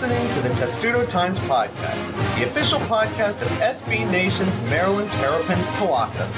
listening to the Testudo Times Podcast, the official podcast of SB Nation's Maryland Terrapins Colossus.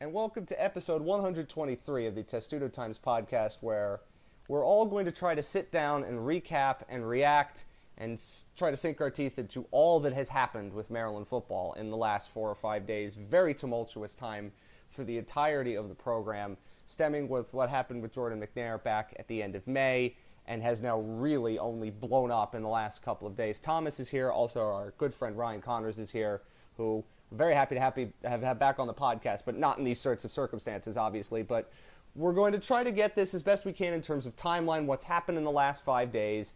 And welcome to episode 123 of the Testudo Times Podcast, where we're all going to try to sit down and recap and react and try to sink our teeth into all that has happened with Maryland football in the last 4 or 5 days. Very tumultuous time for the entirety of the program, stemming with what happened with Jordan McNair back at the end of May and has now really only blown up in the last couple of days. Thomas is here. Also, our good friend Ryan Connors is here, who I'm very happy to have back on the podcast, but not in these sorts of circumstances, obviously. But we're going to try to get this as best we can in terms of timeline, what's happened in the last 5 days,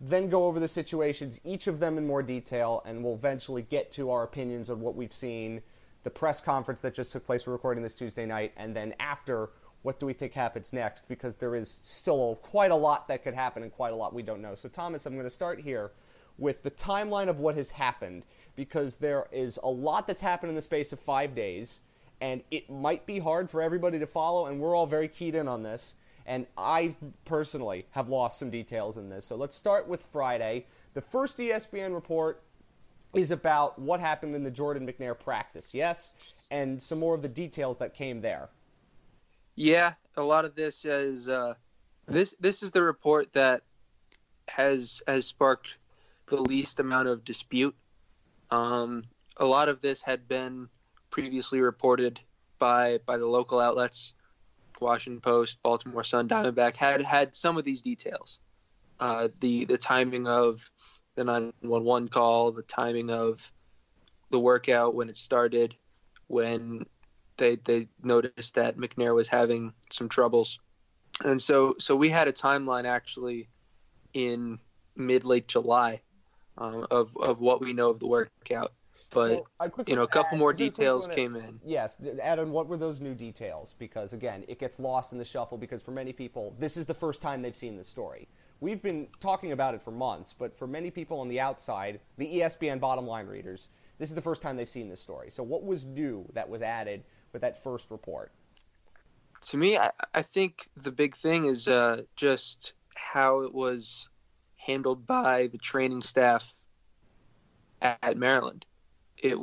then go over the situations, each of them in more detail, and we'll eventually get to our opinions on what we've seen, the press conference that just took place. We're recording this Tuesday night, and then after, what do we think happens next? Because there is still quite a lot that could happen and quite a lot we don't know. So, Thomas, I'm going to start here with the timeline of what has happened, because there is a lot that's happened in the space of 5 days, and it might be hard for everybody to follow, and we're all very keyed in on this. And I personally have lost some details in this. So let's start with Friday. The first ESPN report is about what happened in the Jordan McNair practice, yes? And some more of the details that came there. Yeah, a lot of this is this is the report that has sparked the least amount of dispute. A lot of this had been previously reported by the local outlets. Washington Post, Baltimore Sun, Diamondback had some of these details. The timing of the 911 call, the timing of the workout when it started, when they noticed that McNair was having some troubles. And so we had a timeline actually in mid-late July of what we know of the workout. But, so, you know, a couple more details came in. Yes. Adam, what were those new details? Because, again, it gets lost in the shuffle because for many people, this is the first time they've seen this story. We've been talking about it for months, but for many people on the outside, the ESPN bottom line readers, this is the first time they've seen this story. So what was new that was added with that first report? To me, I think the big thing is just how it was handled by the training staff at Maryland. It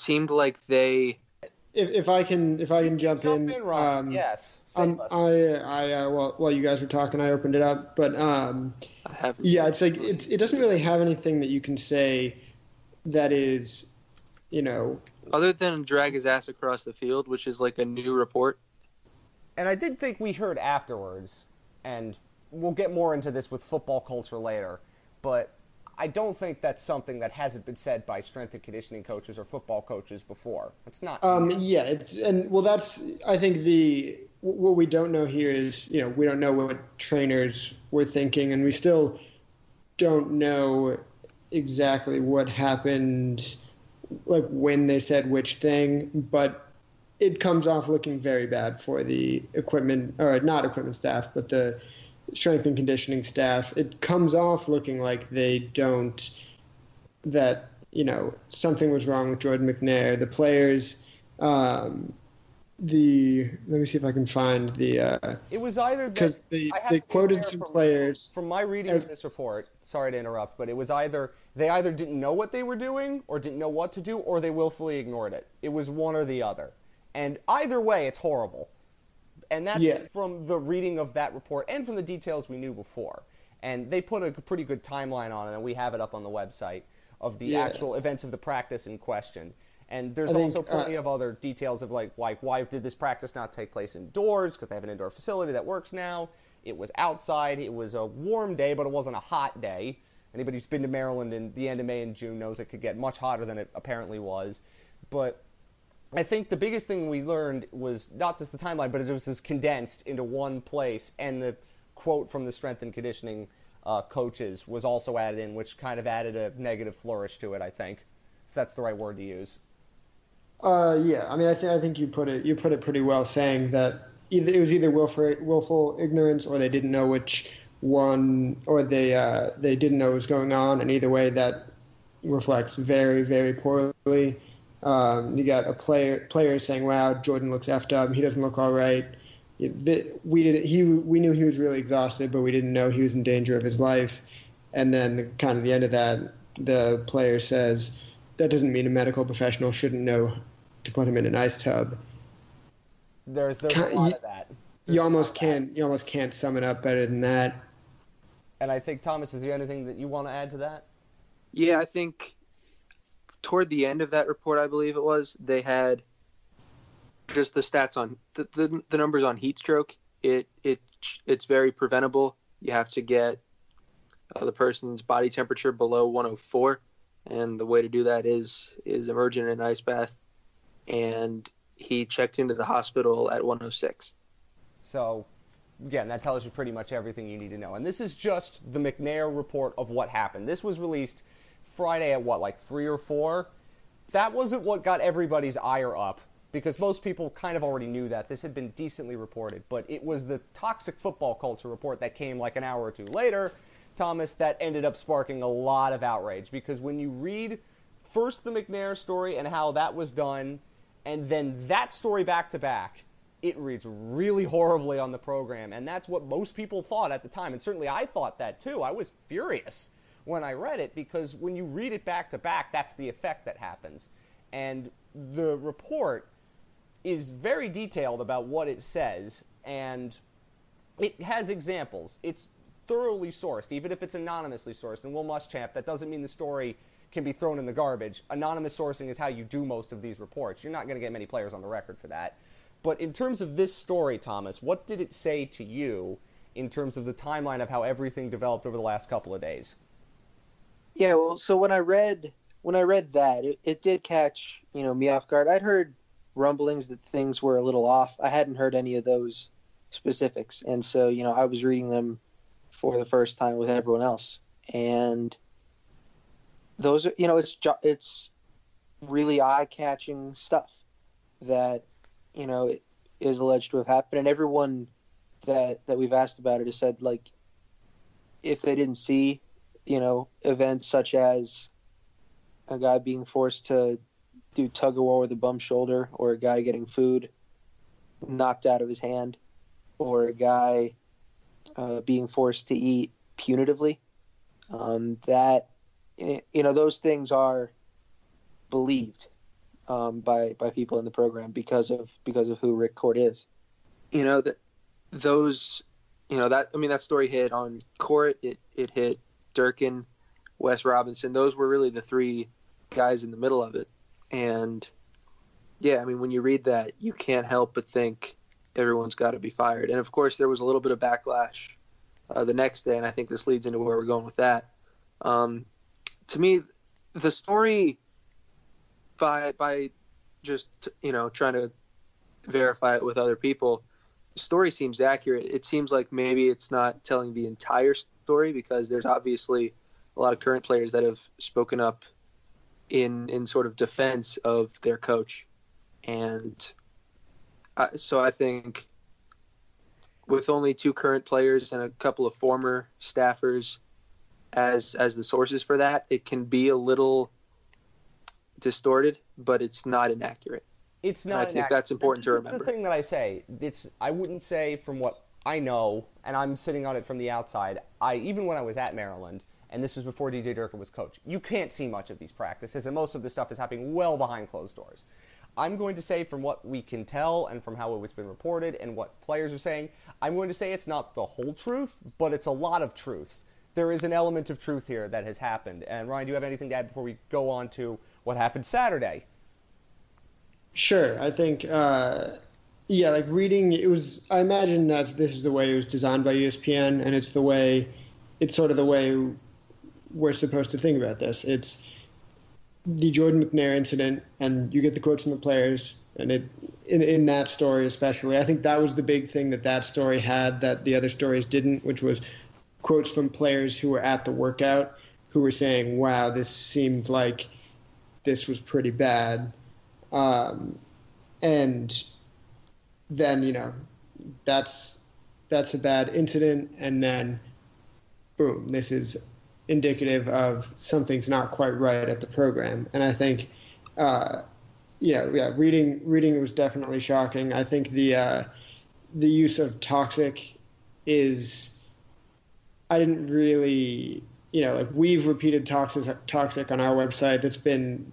seemed like they. If I can jump in, Ron. Yes. While you guys were talking, I opened it up, but I haven't. Yeah, it's like it doesn't really have anything that you can say that is, you know, other than drag his ass across the field, which is like a new report. And I did think we heard afterwards, and we'll get more into this with football culture later, but I don't think that's something that hasn't been said by strength and conditioning coaches or football coaches before. It's not. I think what we don't know here is, you know, we don't know what trainers were thinking, and we still don't know exactly what happened, like when they said which thing, but it comes off looking very bad for the equipment, or not equipment staff, but the strength and conditioning staff. It comes off looking like that, you know, something was wrong with Jordan McNair. The players, let me see if I can find the. It was either because they quoted some players. From my reading of this report, sorry to interrupt, but it was either they either didn't know what they were doing or didn't know what to do, or they willfully ignored it. It was one or the other. And either way, it's horrible. And that's from the reading of that report and from the details we knew before. And they put a pretty good timeline on it, and we have it up on the website of the actual events of the practice in question. And there's plenty of other details of, like why did this practice not take place indoors? Because they have an indoor facility that works now. It was outside. It was a warm day, but it wasn't a hot day. Anybody who's been to Maryland in the end of May and June knows it could get much hotter than it apparently was. But I think the biggest thing we learned was not just the timeline, but it was just condensed into one place. And the quote from the strength and conditioning coaches was also added in, which kind of added a negative flourish to it, I think, if that's the right word to use. I mean, I think you put it pretty well, saying that it was either willful ignorance, or they didn't know which one, or they didn't know what was going on. And either way, that reflects very, very poorly. You got a player saying, "Wow, Jordan looks effed up. He doesn't look all right." We knew he was really exhausted, but we didn't know he was in danger of his life. And then the end of that, the player says, "That doesn't mean a medical professional shouldn't know to put him in an ice tub." There's a lot of that. You almost can't sum it up better than that. And I think, Thomas, is there anything that you want to add to that? Yeah, I think toward the end of that report, I believe it was, they had just the stats on the numbers on heat stroke. It's very preventable. You have to get the person's body temperature below 104, and the way to do that is immerse in an ice bath. And he checked into the hospital at 106. So, again, that tells you pretty much everything you need to know. And this is just the McNair report of what happened. This was released Friday at 3 or 4? That wasn't what got everybody's ire up, because most people kind of already knew that. This had been decently reported, but it was the toxic football culture report that came an hour or two later, Thomas, that ended up sparking a lot of outrage, because when you read first the McNair story and how that was done, and then that story back-to-back, it reads really horribly on the program, and that's what most people thought at the time, and certainly I thought that too. I was furious when I read it, because when you read it back-to-back, that's the effect that happens. And the report is very detailed about what it says, and it has examples. It's thoroughly sourced, even if it's anonymously sourced. And Will Muschamp, that doesn't mean the story can be thrown in the garbage. Anonymous sourcing is how you do most of these reports. You're not going to get many players on the record for that. But in terms of this story, Thomas, what did it say to you in terms of the timeline of how everything developed over the last couple of days? Yeah, well, so when I read that, it did catch me off guard. I'd heard rumblings that things were a little off. I hadn't heard any of those specifics, and so I was reading them for the first time with everyone else. And those are, it's really eye-catching stuff that it is alleged to have happened, and everyone that we've asked about it has said, if they didn't see, events such as a guy being forced to do tug-of-war with a bum shoulder, or a guy getting food knocked out of his hand, or a guy being forced to eat punitively, that, those things are believed by people in the program because of who Rick Court is. That story hit on Court. It hit Durkin, Wes Robinson. Those were really the three guys in the middle of it. And yeah, when you read that, you can't help but think everyone's got to be fired. And of course, there was a little bit of backlash the next day, and I think this leads into where we're going with that. To me, the story, by just trying to verify it with other people, the story seems accurate. It seems like maybe it's not telling the entire story, because there's obviously a lot of current players that have spoken up in sort of defense of their coach. And so I think with only two current players and a couple of former staffers as the sources for that, it can be a little distorted, but it's not inaccurate. It's not. And I think that's important to remember. The thing that I say, I wouldn't say, from what I know, and I'm sitting on it from the outside, even when I was at Maryland, and this was before DJ Durkin was coach, you can't see much of these practices, and most of this stuff is happening well behind closed doors. I'm going to say, from what we can tell and from how it's been reported and what players are saying, I'm going to say it's not the whole truth, but it's a lot of truth. There is an element of truth here that has happened. And Ryan, do you have anything to add before we go on to what happened Saturday? Sure. I think, reading, it was, I imagine that this is the way it was designed by ESPN, and it's sort of the way we're supposed to think about this. It's the Jordan McNair incident, and you get the quotes from the players, and in that story especially, I think that was the big thing that story had that the other stories didn't, which was quotes from players who were at the workout who were saying, "Wow, this seemed like this was pretty bad," and then that's a bad incident, and then boom, this is indicative of something's not quite right at the program. And I think, reading was definitely shocking. I think the use of toxic is, I didn't really, we've repeated toxic on our website.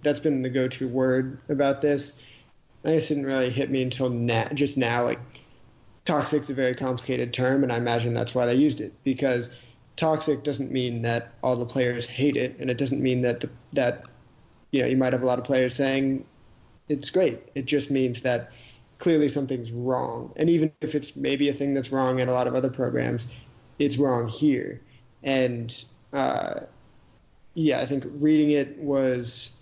That's been the go-to word about this. And this didn't really hit me until just now. Like, toxic's a very complicated term, and I imagine that's why they used it, because toxic doesn't mean that all the players hate it, and it doesn't mean that you might have a lot of players saying it's great. It just means that clearly something's wrong, and even if it's maybe a thing that's wrong at a lot of other programs, it's wrong here. And I think reading it was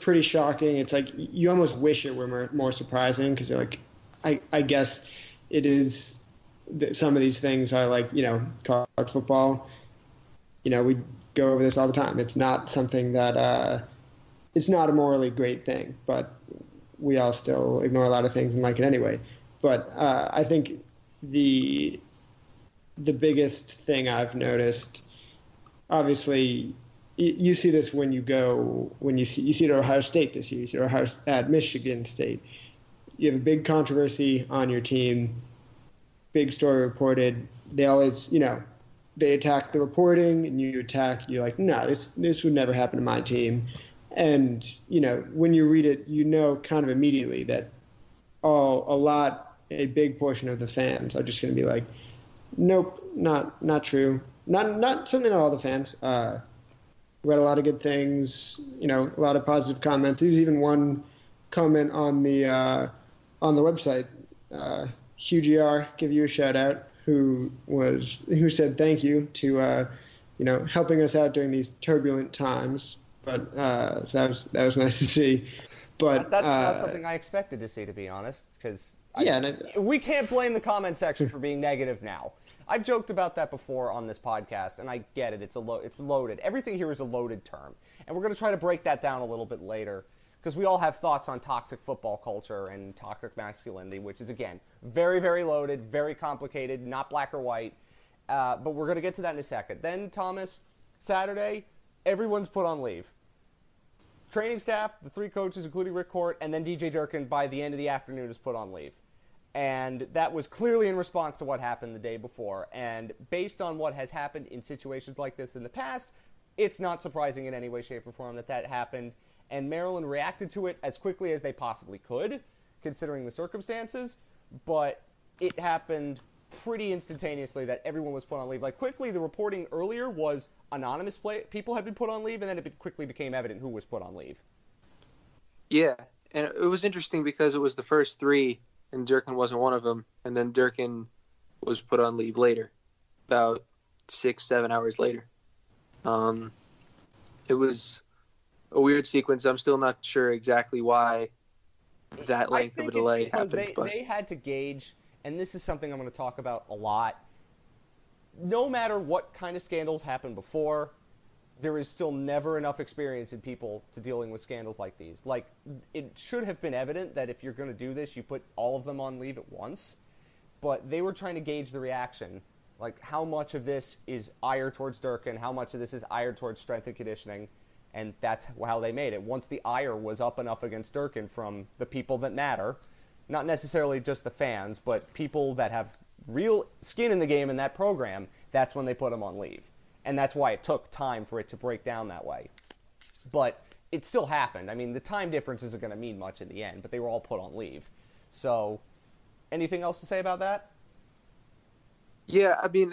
pretty shocking. It's like you almost wish it were more surprising, because you're like, I guess it is. Some of these things are like, college football, we go over this all the time. It's not something that it's not a morally great thing, but we all still ignore a lot of things and like it anyway. But I think the biggest thing I've noticed, obviously, you see this when you see it at Ohio State this year, you see it at Michigan State. You have a big controversy on your team, big story reported. They always, they attack the reporting, and you're like, no, this would never happen to my team. And, when you read it, kind of immediately that a big portion of the fans are just going to be like, nope, not true. Certainly not all the fans. Read a lot of good things, a lot of positive comments. There's even one comment on the website, HughGR, give you a shout out, who said thank you to helping us out during these turbulent times. But so that was nice to see. But that's not something I expected to see, to be honest, because we can't blame the comment section for being negative now. I've joked about that before on this podcast, and I get it. It's loaded. Everything here is a loaded term, and we're going to try to break that down a little bit later, because we all have thoughts on toxic football culture and toxic masculinity, which is, again, very, very loaded, very complicated, not black or white. But we're going to get to that in a second. Then, Thomas, Saturday, everyone's put on leave. Training staff, the three coaches, including Rick Court, and then DJ Durkin, by the end of the afternoon, is put on leave. And that was clearly in response to what happened the day before. And based on what has happened in situations like this in the past, it's not surprising in any way, shape, or form that happened. And Maryland reacted to it as quickly as they possibly could, considering the circumstances. But it happened pretty instantaneously that everyone was put on leave. Like, quickly, the reporting earlier was anonymous people had been put on leave, and then it quickly became evident who was put on leave. Yeah, and it was interesting because it was the first three, and Durkin wasn't one of them. And then Durkin was put on leave later, about 6-7 hours later. It was a weird sequence. I'm still not sure exactly why that length of a delay happened. They had to gauge, and this is something I'm going to talk about a lot, no matter what kind of scandals happened before, there is still never enough experience in people to dealing with scandals like these. Like, it should have been evident that if you're going to do this, you put all of them on leave at once, but they were trying to gauge the reaction. Like, how much of this is ire towards Durkin, how much of this is ire towards strength and conditioning. And that's how they made it. Once the ire was up enough against Durkin from the people that matter, not necessarily just the fans, but people that have real skin in the game in that program, that's when they put him on leave. And that's why it took time for it to break down that way. But it still happened. I mean, the time difference isn't going to mean much in the end, but they were all put on leave. So anything else to say about that? Yeah, I mean,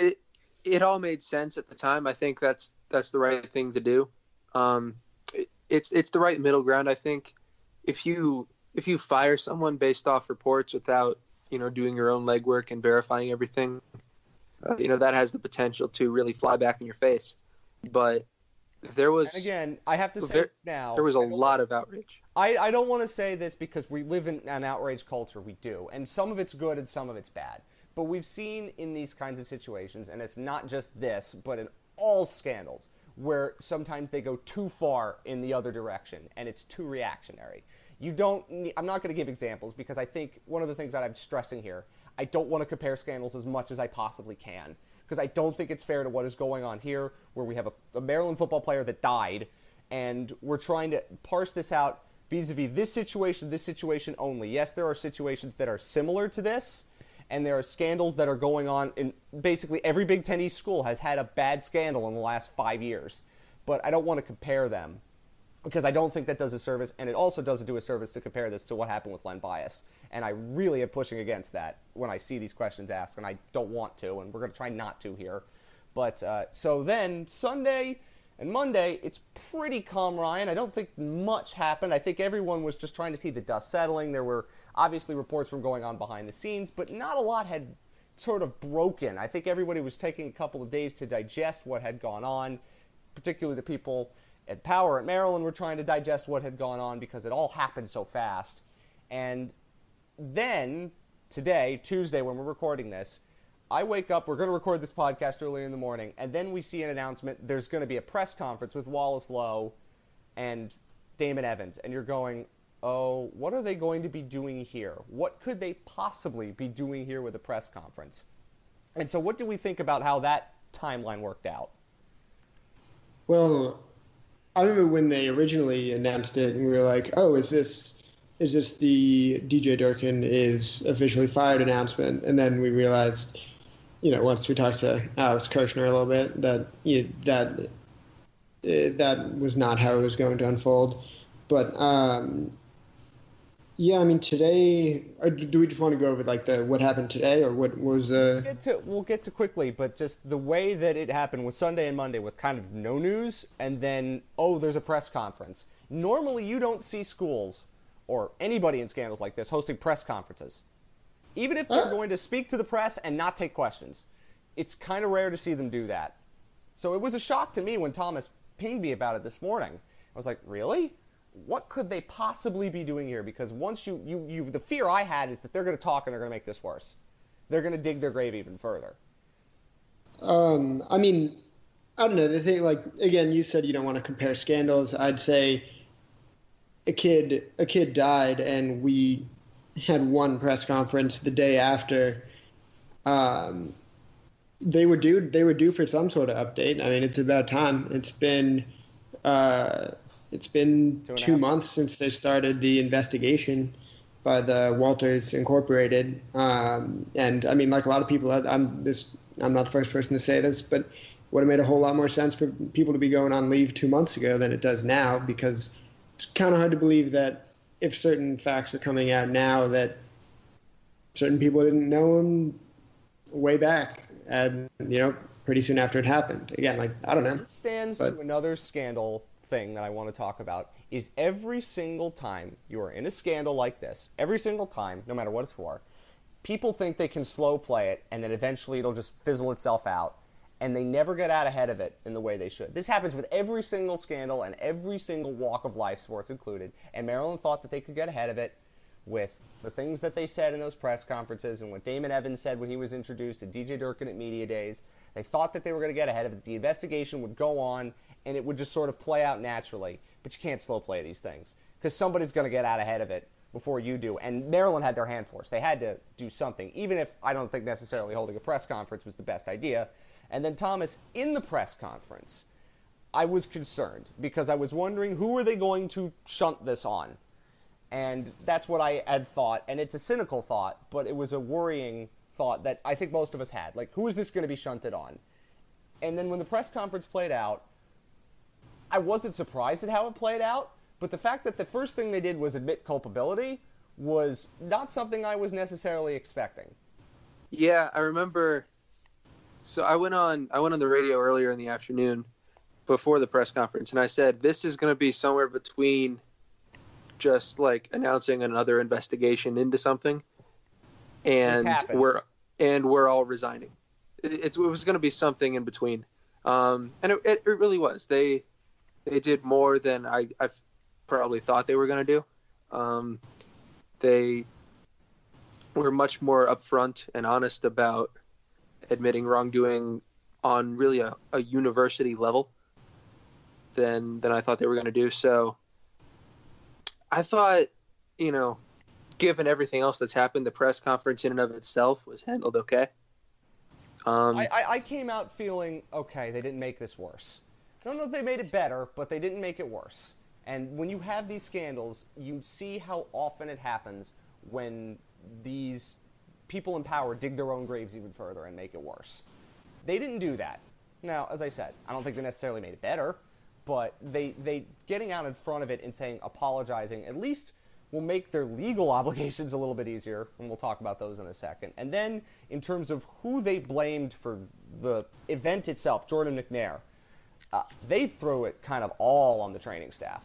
it all made sense at the time. I think that's the right thing to do. It's the right middle ground. I think if you fire someone based off reports without, doing your own legwork and verifying everything, that has the potential to really fly back in your face. But there was, and again, I have to say this now, there was a lot of outrage. I don't want to say this because we live in an outrage culture. We do. And some of it's good and some of it's bad, but we've seen in these kinds of situations, and it's not just this, but in all scandals, where sometimes they go too far in the other direction and it's too reactionary. I'm not going to give examples because I think one of the things that I'm stressing here, I don't want to compare scandals as much as I possibly can, because I don't think it's fair to what is going on here, where we have a Maryland football player that died, and we're trying to parse this out vis-a-vis this situation only. Yes, there are situations that are similar to this, and there are scandals that are going on in basically every Big Ten East school has had a bad scandal in the last 5 years. But I don't want to compare them because I don't think that does a service, and it also doesn't do a service to compare this to what happened with Len Bias. And I really am pushing against that when I see these questions asked, and I don't want to, and we're going to try not to here. But so then Sunday and Monday, it's pretty calm, Ryan. I don't think much happened. I think everyone was just trying to see the dust settling. There were obviously reports from going on behind the scenes, but not a lot had sort of broken. I think everybody was taking a couple of days to digest what had gone on, particularly the people at power at Maryland were trying to digest what had gone on because it all happened so fast. And then today, Tuesday, when we're recording this, I wake up, we're going to record this podcast early in the morning, and then we see an announcement. There's going to be a press conference with Wallace Loh and Damon Evans, and you're going, oh, what are they going to be doing here? What could they possibly be doing here with a press conference? And so what do we think about how that timeline worked out? Well, I remember when they originally announced it, and we were like, oh, is this the DJ Durkin is officially fired announcement? And then we realized, once we talked to Alex Kirshner a little bit, that that was not how it was going to unfold. But, today, do we just want to go over, what happened today, or what was the... We'll get to quickly, but just the way that it happened with Sunday and Monday with kind of no news, and then, oh, there's a press conference. Normally, you don't see schools or anybody in scandals like this hosting press conferences. Even if they're going to speak to the press and not take questions, it's kind of rare to see them do that. So it was a shock to me when Thomas pinged me about it this morning. I was like, really? What could they possibly be doing here? Because once the fear I had is that they're going to talk and they're going to make this worse. They're going to dig their grave even further. I don't know. The thing, again, you said you don't want to compare scandals. I'd say a kid died, and we had one press conference the day after. They were due for some sort of update. I mean, it's about time. It's been 2 months since they started the investigation by the Walters Incorporated. A lot of people, I'm not the first person to say this, but it would have made a whole lot more sense for people to be going on leave 2 months ago than it does now, because it's kind of hard to believe that if certain facts are coming out now that certain people didn't know them way back, pretty soon after it happened. Again, I don't know. This stands to another scandal thing that I want to talk about is every single time you are in a scandal like this, every single time, no matter what it's for, people think they can slow play it and then eventually it'll just fizzle itself out, and they never get out ahead of it in the way they should. This happens with every single scandal and every single walk of life, sports included, and Maryland thought that they could get ahead of it with the things that they said in those press conferences and what Damon Evans said when he was introduced to DJ Durkin at Media Days. They thought that they were going to get ahead of it. The investigation would go on, and it would just sort of play out naturally. But you can't slow play these things because somebody's going to get out ahead of it before you do. And Maryland had their hand forced. They had to do something, even if I don't think necessarily holding a press conference was the best idea. And then Thomas, in the press conference, I was concerned because I was wondering who are they going to shunt this on? And that's what I had thought. And it's a cynical thought, but it was a worrying thought that I think most of us had. Who is this going to be shunted on? And then when the press conference played out, I wasn't surprised at how it played out, but the fact that the first thing they did was admit culpability was not something I was necessarily expecting. Yeah, I remember. So I went on the radio earlier in the afternoon before the press conference, and I said, this is going to be somewhere between just announcing another investigation into something and we're all resigning. It was going to be something in between. And it really was. They did more than I probably thought they were going to do. They were much more upfront and honest about admitting wrongdoing on really a university level than I thought they were going to do. So I thought, given everything else that's happened, the press conference in and of itself was handled okay. I came out feeling, okay, they didn't make this worse. I don't know if they made it better, but they didn't make it worse. And when you have these scandals, you see how often it happens when these people in power dig their own graves even further and make it worse. They didn't do that. Now, as I said, I don't think they necessarily made it better, but they getting out in front of it and saying, apologizing, at least will make their legal obligations a little bit easier, and we'll talk about those in a second. And then, in terms of who they blamed for the event itself, Jordan McNair, they threw it kind of all on the training staff.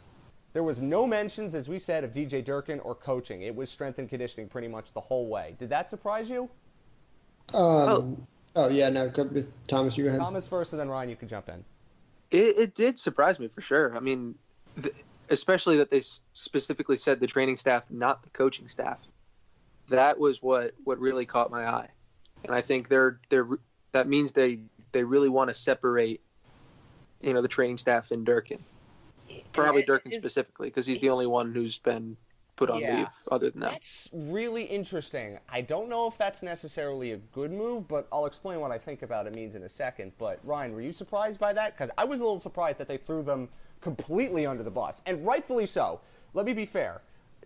There was no mentions, as we said, of DJ Durkin or coaching. It was strength and conditioning pretty much the whole way. Did that surprise you? Oh, yeah, no, Thomas, you go ahead. Thomas first, and then Ryan, you can jump in. It did surprise me, for sure. I mean, especially that they specifically said the training staff, not the coaching staff. That was what really caught my eye. And I think that means they really want to separate, the training staff and Durkin. Probably Durkin specifically, because he's the only one who's been put on leave other than that. That's really interesting. I don't know if that's necessarily a good move, but I'll explain what I think about it means in a second. But, Ryan, were you surprised by that? Because I was a little surprised that they threw them completely under the bus, and rightfully so. Let me be fair.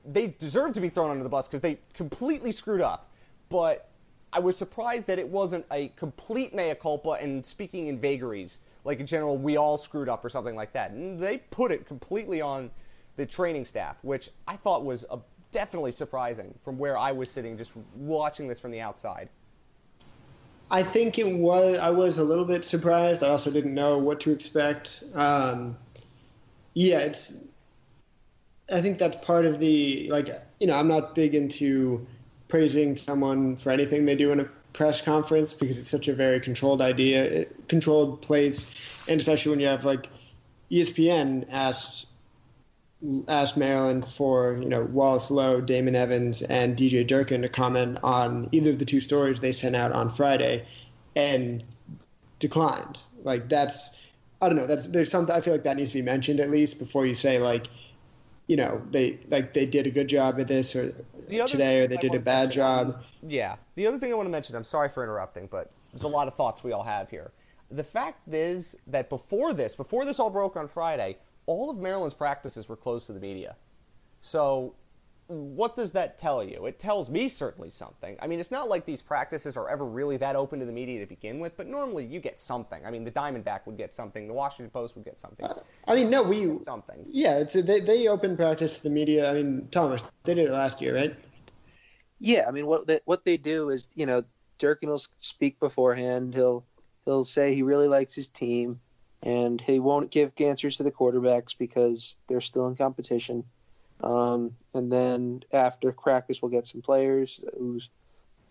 They deserve to be thrown under the bus because they completely screwed up. But I was surprised that it wasn't a complete mea culpa and speaking in vagaries, like in general, we all screwed up or something like that. And they put it completely on the training staff, which I thought was definitely surprising from where I was sitting, just watching this from the outside. I think it was. I was a little bit surprised. I also didn't know what to expect. I think that's part of the, I'm not big into praising someone for anything they do in a press conference because it's such a very controlled place. And especially when you have ESPN asked Maryland for, Wallace Loh, Damon Evans, and DJ Durkin to comment on either of the two stories they sent out on Friday and declined. There's something I feel like that needs to be mentioned at least before you say they did a good job at this or today, or they did a bad job. Yeah. The other thing I want to mention, I'm sorry for interrupting, but there's a lot of thoughts we all have here. The fact is that before this all broke on Friday, all of Maryland's practices were closed to the media. So what does that tell you? It tells me certainly something. I mean, it's not like these practices are ever really that open to the media to begin with, but normally you get something. I mean, the Diamondback would get something. The Washington Post would get something. We get something. Yeah, they open practice to the media. I mean, Thomas, they did it last year, right? Yeah, I mean, what they do is, Durkin will speak beforehand. He'll say he really likes his team, and he won't give answers to the quarterbacks because they're still in competition. And then after practice, we'll get some players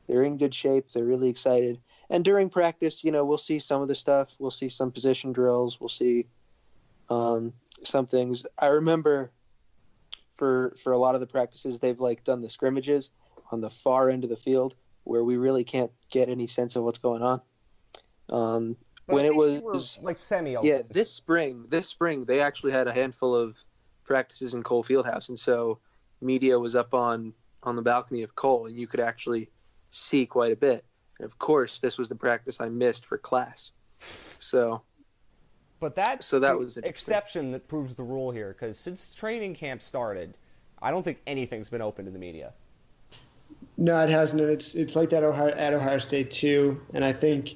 they're in good shape. They're really excited. And during practice, we'll see some of the stuff. We'll see some position drills. We'll see some things. I remember for a lot of the practices, they've done the scrimmages on the far end of the field where we really can't get any sense of what's going on. When it was semi-open. Yeah, this spring, they actually had a handful of practices in Cole Fieldhouse, and so media was up on the balcony of Cole, and you could actually see quite a bit. And of course, this was the practice I missed for class. So that was an exception that proves the rule here, because since training camp started, I don't think anything's been open to the media. No, it hasn't. It's like that at Ohio State too, and I think.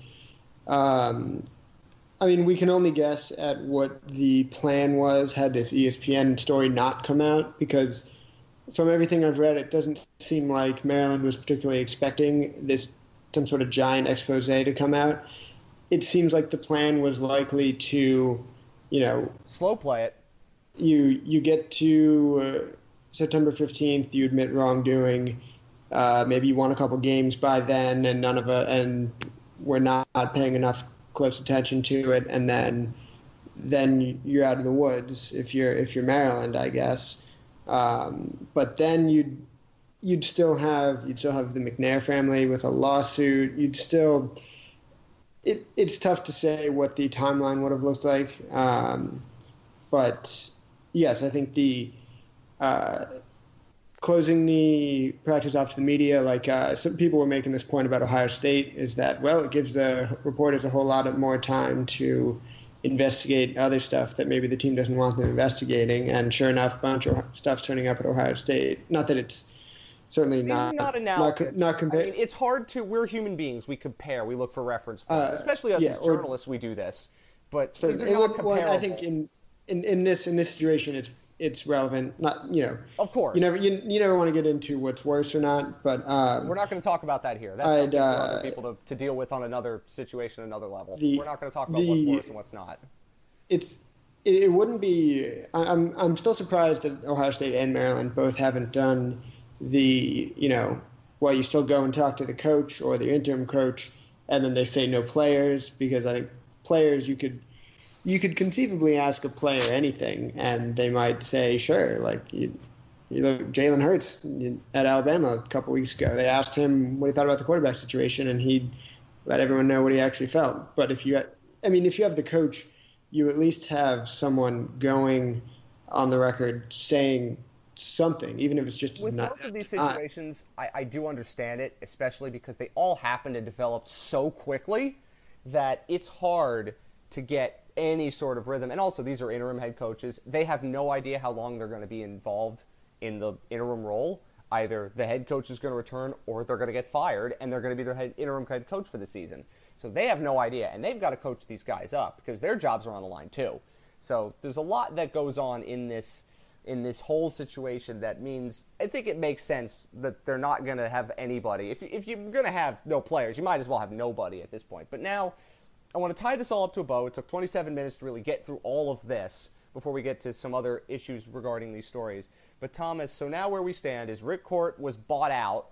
We can only guess at what the plan was had this ESPN story not come out, because from everything I've read, it doesn't seem like Maryland was particularly expecting some sort of giant expose to come out. It seems like the plan was likely to, slow play it. You get to September 15th, you admit wrongdoing. Maybe you won a couple games by then, and we're not paying enough close attention to it, and then you're out of the woods if you're Maryland, I guess. But then you'd still have the McNair family with a lawsuit. It's tough to say what the timeline would have looked like. But yes, I think closing the practice off to the media, like some people were making this point about Ohio State, is that, well, it gives the reporters a whole lot of more time to investigate other stuff that maybe the team doesn't want them investigating. And sure enough, a bunch of stuff's turning up at Ohio State. Not that it's certainly not compared. I mean, it's hard to, we're human beings. We compare, we look for reference points, especially us as journalists, we do this, but so these are not comparable. I think in this situation, it's relevant. Not, you know, of course, you never want to get into what's worse or not, but we're not going to talk about that here. That's something for other people to deal with on another situation, another level. We're not going to talk about what's worse and what's not. It wouldn't be. I'm still surprised that Ohio State and Maryland both haven't done the, you know, well, you still go and talk to the coach or the interim coach, and then they say no players, because I think players you could conceivably ask a player anything, and they might say, sure. Like, you look, Jalen Hurts at Alabama a couple weeks ago, they asked him what he thought about the quarterback situation, and he let everyone know what he actually felt. But if you have the coach, you at least have someone going on the record saying something, even if it's just with not. With both of these situations, I do understand it, especially because they all happen to develop so quickly that it's hard to get any sort of rhythm. And also, these are interim head coaches. They have no idea how long they're going to be involved in the interim role. Either the head coach is going to return, or they're going to get fired, and they're going to be their interim head coach for the season. So they have no idea, and they've got to coach these guys up because their jobs are on the line too. So there's a lot that goes on in this whole situation that means I think it makes sense that they're not going to have anybody. If you're going to have no players, you might as well have nobody at this point. But now, I want to tie this all up to a bow. It took 27 minutes to really get through all of this before we get to some other issues regarding these stories. But, Thomas, so now where we stand is Rick Court was bought out.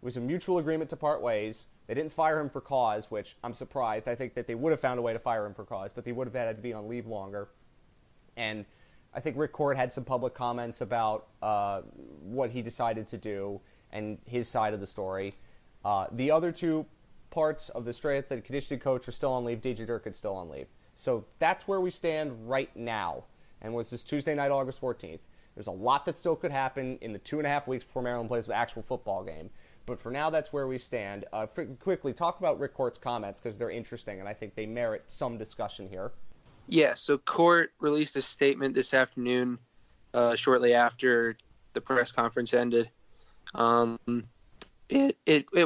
It was a mutual agreement to part ways. They didn't fire him for cause, which I'm surprised. I think that they would have found a way to fire him for cause, but they would have had to be on leave longer. And I think Rick Court had some public comments about what he decided to do and his side of the story. The other two parts of the strength and conditioning coach are still on leave. DJ Durkin's still on leave. So that's where we stand right now. And was this Tuesday night, August 14th. There's a lot that still could happen in the 2.5 weeks before Maryland plays an actual football game. But for now, that's where we stand. Quickly, talk about Rick Court's comments, because they're interesting, and I think they merit some discussion here. Yeah, so Court released a statement this afternoon, shortly after the press conference ended. It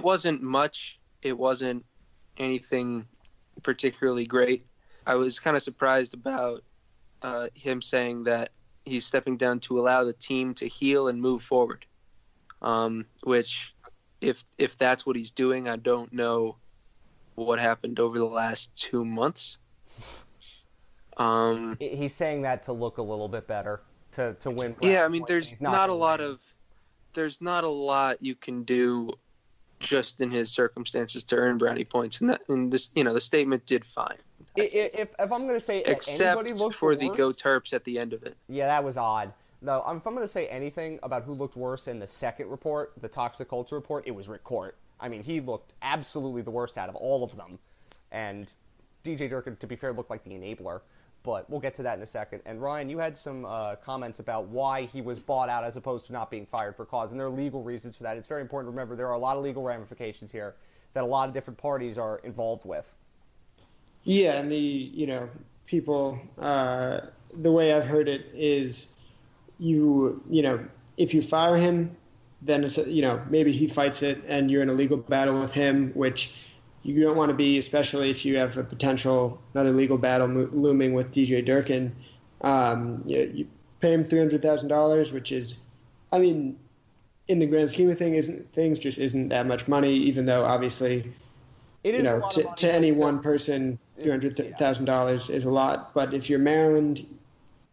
wasn't much. It wasn't anything particularly great. I was kind of surprised about him saying that he's stepping down to allow the team to heal and move forward, which if that's what he's doing, I don't know what happened over the last 2 months. He's saying that to look a little bit better, to win. Yeah, I mean, there's not a lot you can do just in his circumstances to earn brownie points, and this, you know, the statement did fine. If I'm going to say, except for the Go Terps at the end of it, yeah, that was odd. No, if I'm going to say anything about who looked worse in the second report, the toxic culture report, it was Rick Court. I mean, he looked absolutely the worst out of all of them, and DJ Durkin, to be fair, looked like the enabler. But we'll get to that in a second. And Ryan, you had some comments about why he was bought out as opposed to not being fired for cause, and there are legal reasons for that. It's very important to remember there are a lot of legal ramifications here that a lot of different parties are involved with. Yeah, and the way I've heard it is, if you fire him, then it's, maybe he fights it and you're in a legal battle with him, which you don't want to be, especially if you have a potential another legal battle looming with DJ Durkin. You pay him $300,000, which is, I mean, in the grand scheme of things, just isn't that much money. Even though obviously, it is, to any one person, $300,000 is a lot. But if you're Maryland,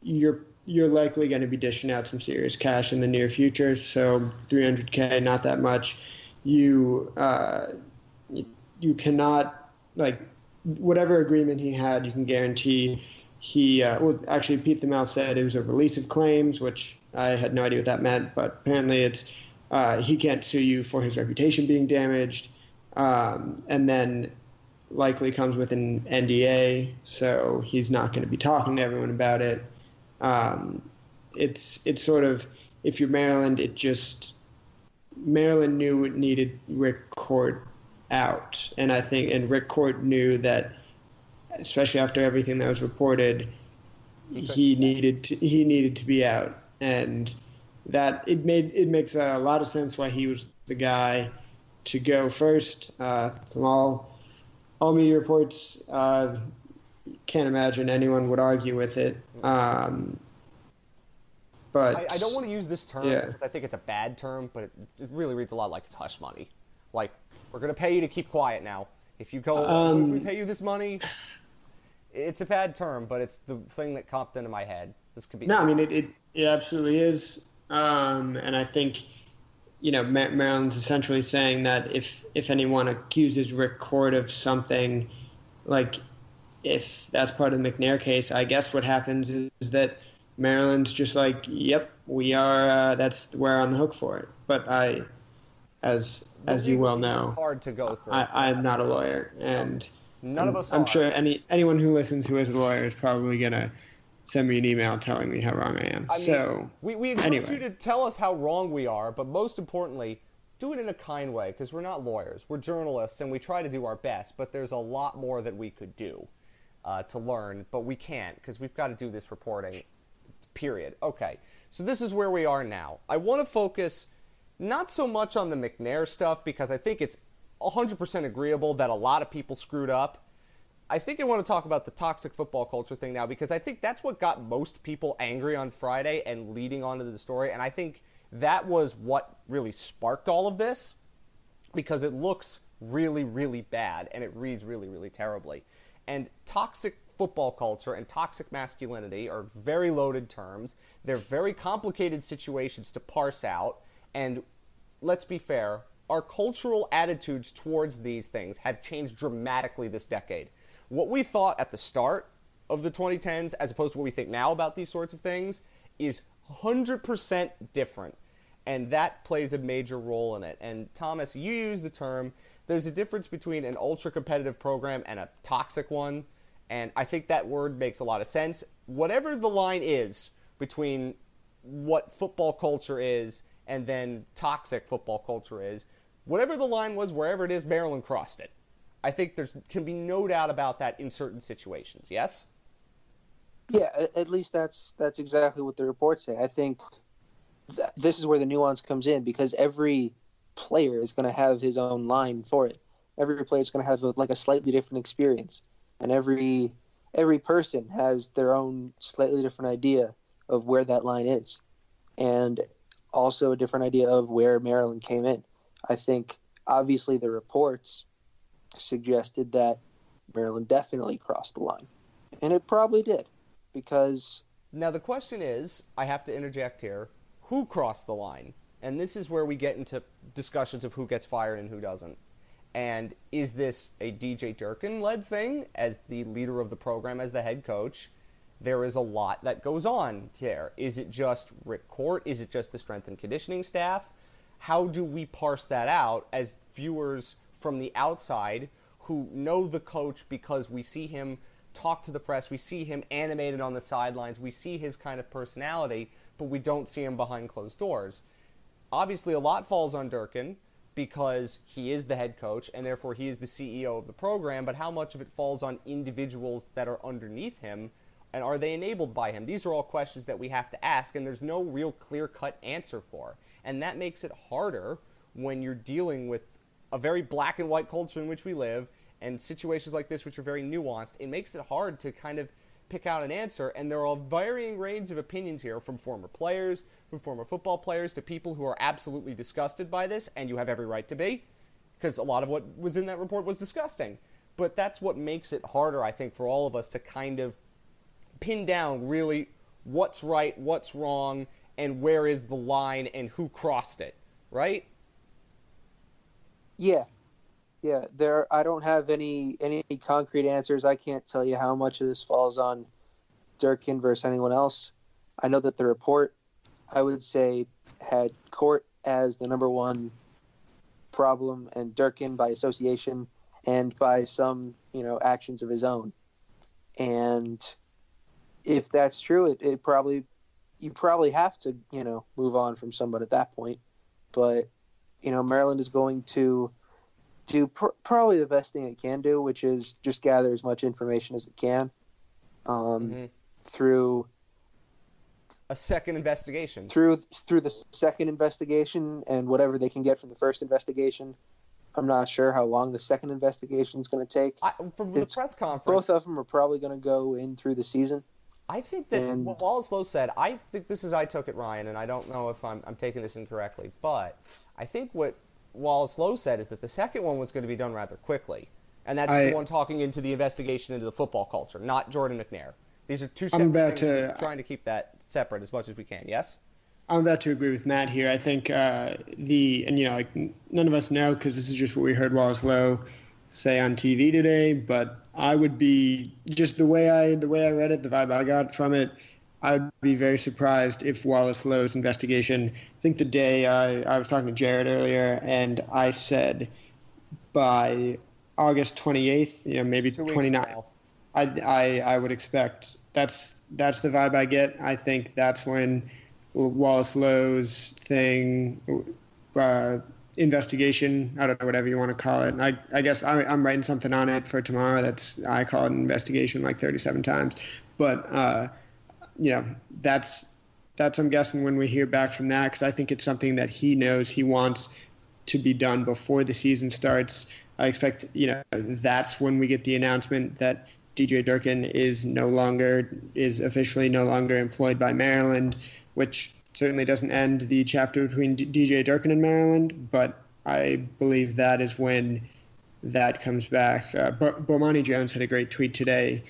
you're likely going to be dishing out some serious cash in the near future. So $300K, not that much. You cannot, like, whatever agreement he had, you can guarantee he Pete the Mouth said it was a release of claims, which I had no idea what that meant, but apparently it's he can't sue you for his reputation being damaged, and then likely comes with an NDA, so he's not going to be talking to everyone about it. It's sort of, if you're Maryland, it just Maryland knew it needed Rick Court out, and I think, and Rick Court knew that, especially after everything that was reported, okay. he needed to be out, and that it makes a lot of sense why he was the guy to go first. From all media reports, can't imagine anyone would argue with it. But I don't want to use this term because I think it's a bad term, but it really reads a lot like it's hush money. Like, we're going to pay you to keep quiet now. If you go, we pay you this money. It's a bad term, but it's the thing that popped into my head. This could be. No, I mean, it absolutely is. And I think, you know, Maryland's essentially saying that if anyone accuses Rick Court of something, like, if that's part of the McNair case, I guess what happens is that Maryland's just like, yep, we are. We're on the hook for it. But I, as you well know, hard to go through. I'm not a lawyer, and none of us. I'm sure anyone who listens who is a lawyer is probably gonna send me an email telling me how wrong I am. I mean, so we encourage you to tell us how wrong we are, but most importantly, do it in a kind way, because we're not lawyers. We're journalists, and we try to do our best. But there's a lot more that we could do to learn, but we can't, because we've got to do this reporting. Period. Okay, so this is where we are now. I want to focus not so much on the McNair stuff, because I think it's 100% agreeable that a lot of people screwed up. I think I want to talk about the toxic football culture thing now, because I think that's what got most people angry on Friday and leading on to the story, and I think that was what really sparked all of this, because it looks really, really bad, and it reads really, really terribly. And toxic football culture and toxic masculinity are very loaded terms. They're very complicated situations to parse out. And let's be fair, our cultural attitudes towards these things have changed dramatically this decade. What we thought at the start of the 2010s, as opposed to what we think now about these sorts of things, is 100% different. And that plays a major role in it. And Thomas, you use the term, there's a difference between an ultra-competitive program and a toxic one. And I think that word makes a lot of sense. Whatever the line is between what football culture is and then toxic football culture is, whatever the line was, wherever it is, Maryland crossed it. I think there can be no doubt about that in certain situations. Yes? Yeah, at least that's exactly what the reports say. I think this is where the nuance comes in, because every player is going to have his own line for it. Every player is going to have a slightly different experience. And every person has their own slightly different idea of where that line is, and also a different idea of where Maryland came in. I think, obviously, the reports suggested that Maryland definitely crossed the line, and it probably did, because... Now, the question is, I have to interject here, who crossed the line? And this is where we get into discussions of who gets fired and who doesn't. And is this a DJ Durkin-led thing as the leader of the program, as the head coach? There is a lot that goes on here. Is it just Rick Court? Is it just the strength and conditioning staff? How do we parse that out as viewers from the outside who know the coach because we see him talk to the press, we see him animated on the sidelines, we see his kind of personality, but we don't see him behind closed doors? Obviously, a lot falls on Durkin, because he is the head coach, and therefore he is the CEO of the program, but how much of it falls on individuals that are underneath him, and are they enabled by him? These are all questions that we have to ask, and there's no real clear-cut answer for. And that makes it harder when you're dealing with a very black-and-white culture in which we live, and situations like this which are very nuanced. It makes it hard to kind of pick out an answer, and there are varying ranges of opinions here, from former players, from former football players, to people who are absolutely disgusted by this, and you have every right to be, because a lot of what was in that report was disgusting. But that's what makes it harder, I think, for all of us to kind of pin down really what's right, what's wrong, and where is the line, and who crossed it, right? Yeah. Yeah, I don't have any concrete answers. I can't tell you how much of this falls on Durkin versus anyone else. I know that the report, I would say, had Court as the number one problem, and Durkin by association and by some, actions of his own. And if that's true, it probably, you probably have to, move on from somebody at that point. But you know, Maryland is going to do probably the best thing it can do, which is just gather as much information as it can through a second investigation, through the second investigation and whatever they can get from the first investigation. I'm not sure how long the second investigation is going to take. From the press conference, both of them are probably going to go in through the season. I think that what Wallace Loh said, I think this is, I took it, Ryan, and I don't know if I'm taking this incorrectly, but I think what Wallace Loh said is that the second one was going to be done rather quickly. And that's the one talking into the investigation into the football culture, not Jordan McNair. These are two separate things. We're trying to keep that separate as much as we can. Yes? I'm about to agree with Matt here. I think none of us know because this is just what we heard Wallace Loh say on TV today, but I would be, just the way I read it, the vibe I got from it, I would be very surprised if Wallace Loh's investigation, I think the day I was talking to Jared earlier, and I said by August 28th, you know, maybe 29th, I would expect, that's the vibe I get. I think that's when Wallace Loh's thing, investigation, I don't know, whatever you want to call it. I guess I'm writing something on it for tomorrow. I call it an investigation like 37 times. But, that's I'm guessing when we hear back from that, because I think it's something that he knows he wants to be done before the season starts. I expect, that's when we get the announcement that DJ Durkin is officially no longer employed by Maryland, which certainly doesn't end the chapter between DJ Durkin and Maryland, but I believe that is when that comes back. Bomani Jones had a great tweet today.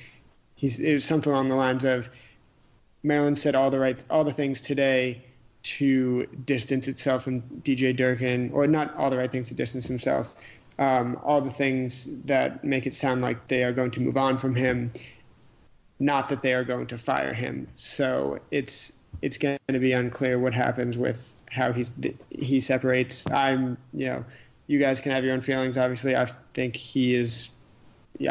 It was something along the lines of, Maryland said all the things today to distance itself from DJ Durkin, or not all the right things to distance himself, all the things that make it sound like they are going to move on from him, not that they are going to fire him. So it's going to be unclear what happens with how he separates. You guys can have your own feelings. Obviously, I think he is.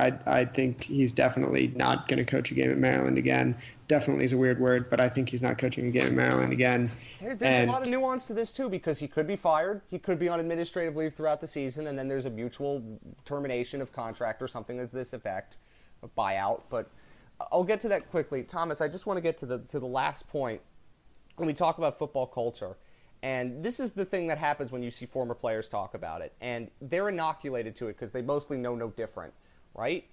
I think he's definitely not going to coach a game at Maryland again. Definitely is a weird word, but I think he's not coaching a game at Maryland again. There's a lot of nuance to this too, because he could be fired, he could be on administrative leave throughout the season, and then there's a mutual termination of contract or something to this effect, a buyout. But I'll get to that quickly, Thomas. I just want to get to the last point. When we talk about football culture, and this is the thing that happens when you see former players talk about it, and they're inoculated to it because they mostly know no different, right?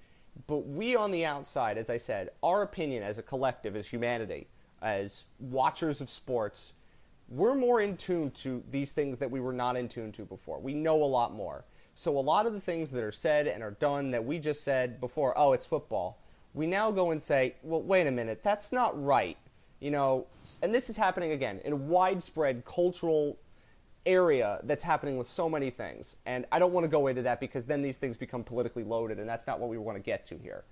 But we on the outside, as I said, our opinion as a collective, as humanity, as watchers of sports, we're more in tune to these things that we were not in tune to before. We know a lot more. So a lot of the things that are said and are done that we just said before, oh, it's football, we now go and say, well, wait a minute, that's not right. And this is happening again in a widespread cultural area that's happening with so many things. And I don't want to go into that because then these things become politically loaded, and that's not what we want to get to here.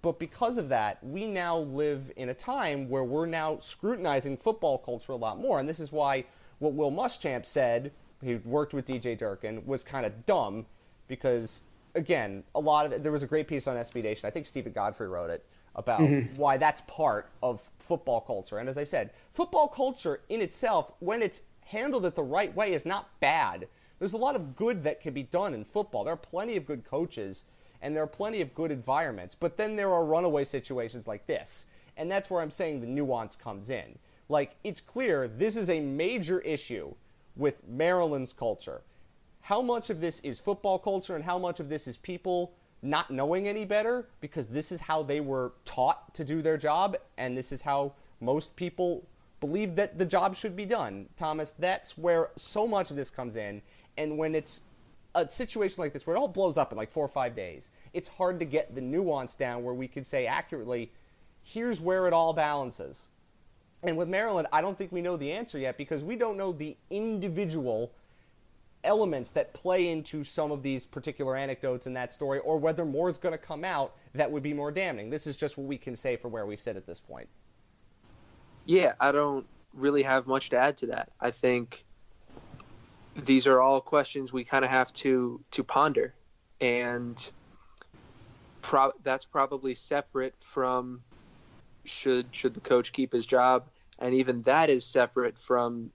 But because of that, we now live in a time where we're now scrutinizing football culture a lot more. And this is why what Will Muschamp said, he worked with DJ Durkin, was kind of dumb because, again, a lot of it, there was a great piece on SB Nation. I think Stephen Godfrey wrote it about why that's part of football culture. And as I said, football culture in itself, when it's handled it the right way, is not bad. There's a lot of good that can be done in football. There are plenty of good coaches, and there are plenty of good environments. But then there are runaway situations like this. And that's where I'm saying the nuance comes in. Like, it's clear this is a major issue with Maryland's culture. How much of this is football culture and how much of this is people not knowing any better because this is how they were taught to do their job, and this is how most people believe that the job should be done. Thomas, that's where so much of this comes in, and when it's a situation like this where it all blows up in like 4 or 5 days, it's hard to get the nuance down where we can say accurately, here's where it all balances. And with Maryland, I don't think we know the answer yet because we don't know the individual elements that play into some of these particular anecdotes in that story, or whether more is going to come out that would be more damning. This is just what we can say for where we sit at this point. Yeah, I don't really have much to add to that. I think these are all questions we kind of have to ponder, and that's probably separate from should the coach keep his job, and even that is separate from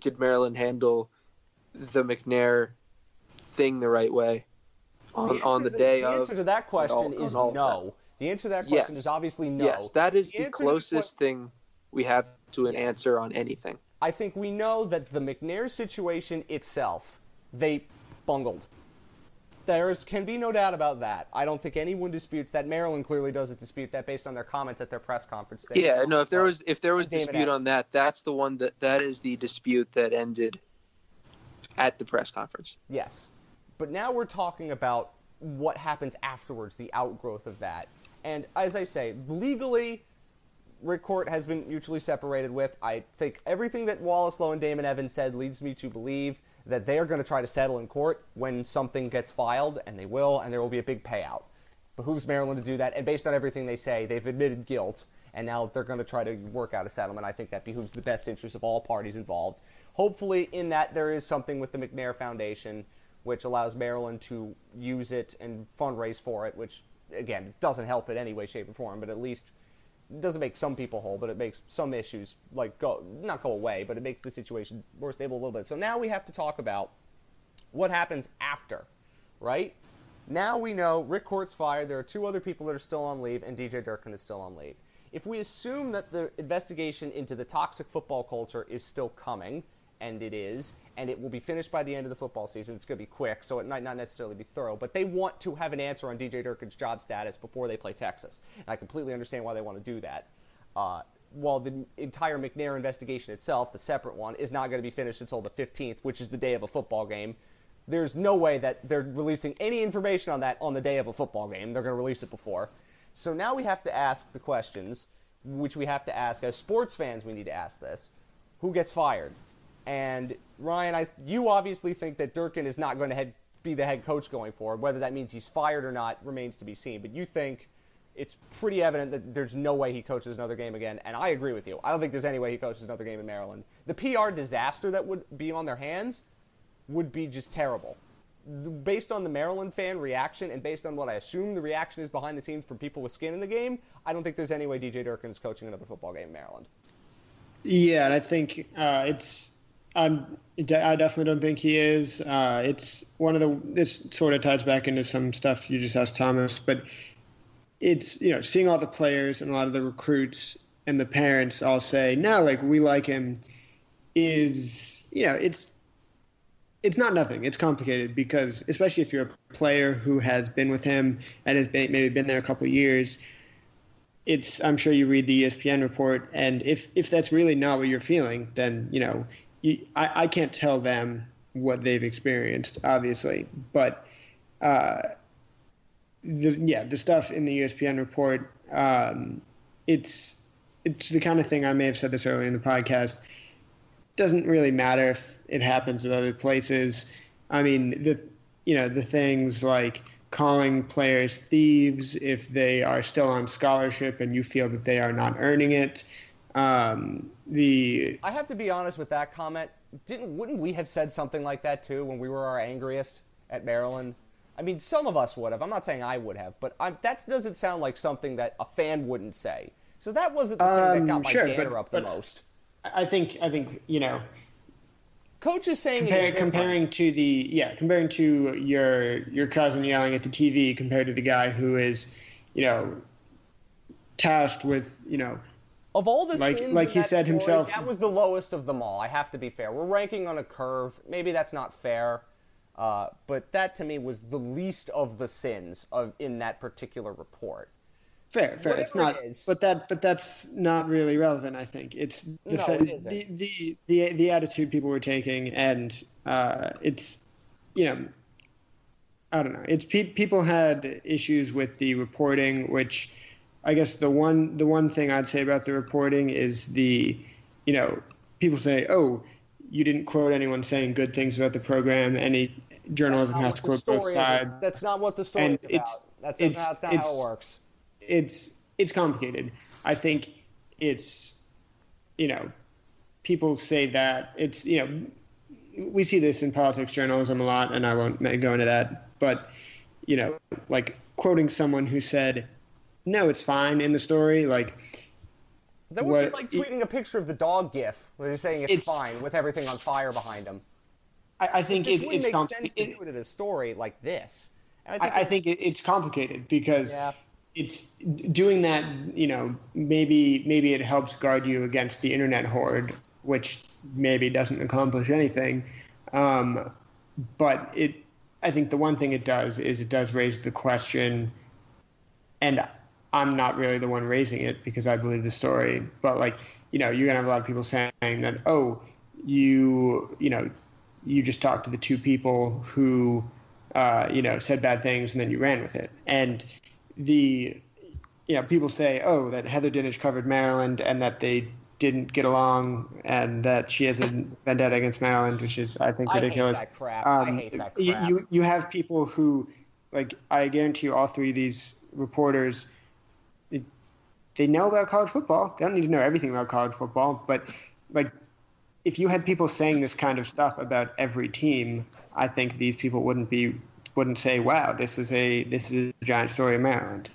did Maryland handle the McNair thing the right way on the day of? The answer to that question is no. The answer to that question is obviously no. Yes, that is the closest thing we have to an answer on anything. I think we know that the McNair situation itself, they bungled. There can be no doubt about that. I don't think anyone disputes that. Maryland clearly doesn't dispute that based on their comments at their press conference. Yeah, no, if there was dispute on that, that's the one that is the dispute that ended at the press conference. Yes. But now we're talking about what happens afterwards, the outgrowth of that. And as I say, legally, Rick Court has been mutually separated with. I think everything that Wallace Loh and Damon Evans said leads me to believe that they are going to try to settle in court when something gets filed, and they will, and there will be a big payout. Behooves Maryland to do that, and based on everything they say, they've admitted guilt, and now they're going to try to work out a settlement. I think that behooves the best interest of all parties involved. Hopefully in that there is something with the McNair Foundation, which allows Maryland to use it and fundraise for it, which, again, doesn't help in any way, shape, or form, but at least doesn't make some people whole, but it makes some issues not go away, but it makes the situation more stable a little bit. So now we have to talk about what happens after, right? Now we know Rick Court's fired. There are two other people that are still on leave, and DJ Durkin is still on leave. If we assume that the investigation into the toxic football culture is still coming, and it is, and it will be finished by the end of the football season, it's going to be quick, so it might not necessarily be thorough, but they want to have an answer on DJ Durkin's job status before they play Texas. And I completely understand why they want to do that. While the entire McNair investigation itself, the separate one, is not going to be finished until the 15th, which is the day of a football game, there's no way that they're releasing any information on that on the day of a football game. They're going to release it before. So now we have to ask the questions, which we have to ask as sports fans. We need to ask this: who gets fired? And Ryan, you obviously think that Durkin is not going to be the head coach going forward. Whether that means he's fired or not remains to be seen. But you think it's pretty evident that there's no way he coaches another game again. And I agree with you. I don't think there's any way he coaches another game in Maryland. The PR disaster that would be on their hands would be just terrible. Based on the Maryland fan reaction and based on what I assume the reaction is behind the scenes from people with skin in the game, I don't think there's any way DJ Durkin is coaching another football game in Maryland. Yeah, and I think I definitely don't think he is. This sort of ties back into some stuff you just asked Thomas, but it's, seeing all the players and a lot of the recruits and the parents all say, no, we like him, is, it's not nothing. It's complicated because, especially if you're a player who has been with him and has maybe been there a couple of years, I'm sure you read the ESPN report, and if that's really not what you're feeling, then, I can't tell them what they've experienced, obviously. But, the stuff in the ESPN report, it's the kind of thing, I may have said this earlier in the podcast, doesn't really matter if it happens at other places. I mean, the things like calling players thieves if they are still on scholarship and you feel that they are not earning it. I have to be honest with that comment. Wouldn't we have said something like that too when we were our angriest at Maryland? I mean, some of us would have. I'm not saying I would have, but that doesn't sound like something that a fan wouldn't say. So that wasn't the thing that got my gander up the most. I think coaches saying comparing to your cousin yelling at the TV compared to the guy who is, tasked with of all the sins like he said himself, that was the lowest of them all. I have to be fair. We're ranking on a curve. Maybe that's not fair, but that to me was the least of the sins in that particular report. Fair. It's not, but that's not really relevant. I think it's the attitude people were taking, and I don't know. It's people had issues with the reporting, which. I guess the one thing I'd say about the reporting is people say, oh, you didn't quote anyone saying good things about the program. Any journalism has to quote both sides. That's not what the story is about. That's not how it works. It's complicated. I think it's, people say that it's, we see this in politics journalism a lot, and I won't go into that. But, quoting someone who said, no, it's fine in the story. That would be like tweeting a picture of the dog gif where they're saying it's fine with everything on fire behind him. I think it wouldn't make sense to do it in a story like this. I think it's complicated because it's doing that. You know, maybe it helps guard you against the internet horde, which maybe doesn't accomplish anything. But it, I think the one thing it does is it does raise the question, and I'm not really the one raising it because I believe the story. But like, you know, you're gonna have a lot of people saying that, oh, you just talked to the two people who, said bad things and then you ran with it. And people say, oh, that Heather Dinich covered Maryland and that they didn't get along and that she has a vendetta against Maryland, which is, I think, ridiculous. I hate that crap. You have people who, like, I guarantee you all three of these reporters, they know about college football. They don't need to know everything about college football, but, like, if you had people saying this kind of stuff about every team, I think these people wouldn't say, "Wow, this is a giant story in Maryland."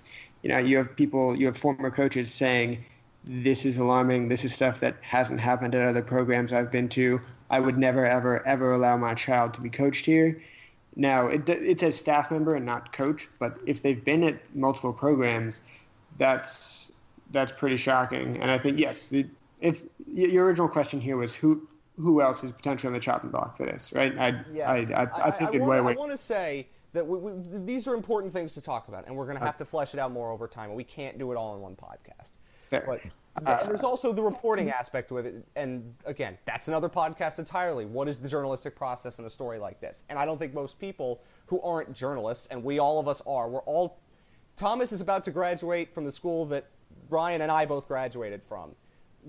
You know, you have former coaches saying, "This is alarming. This is stuff that hasn't happened at other programs I've been to. I would never, ever, ever allow my child to be coached here." Now, it says staff member and not coach, but if they've been at multiple programs, that's pretty shocking. And I think yes. If your original question here was who else is potentially on the chopping block for this, right? I want to say that these are important things to talk about, and we're going to have to flesh it out more over time, and we can't do it all in one podcast. Fair. But there's also the reporting aspect with it, and again, that's another podcast entirely. What is the journalistic process in a story like this? And I don't think most people who aren't journalists, and Thomas is about to graduate from the school that Ryan and I both graduated from.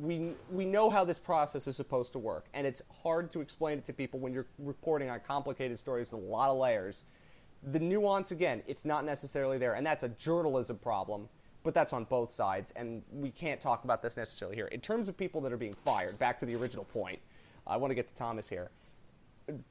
We know how this process is supposed to work, and it's hard to explain it to people when you're reporting on complicated stories with a lot of layers. The nuance, again, it's not necessarily there, and that's a journalism problem, but that's on both sides, and we can't talk about this necessarily here. In terms of people that are being fired, back to the original point, I want to get to Thomas here.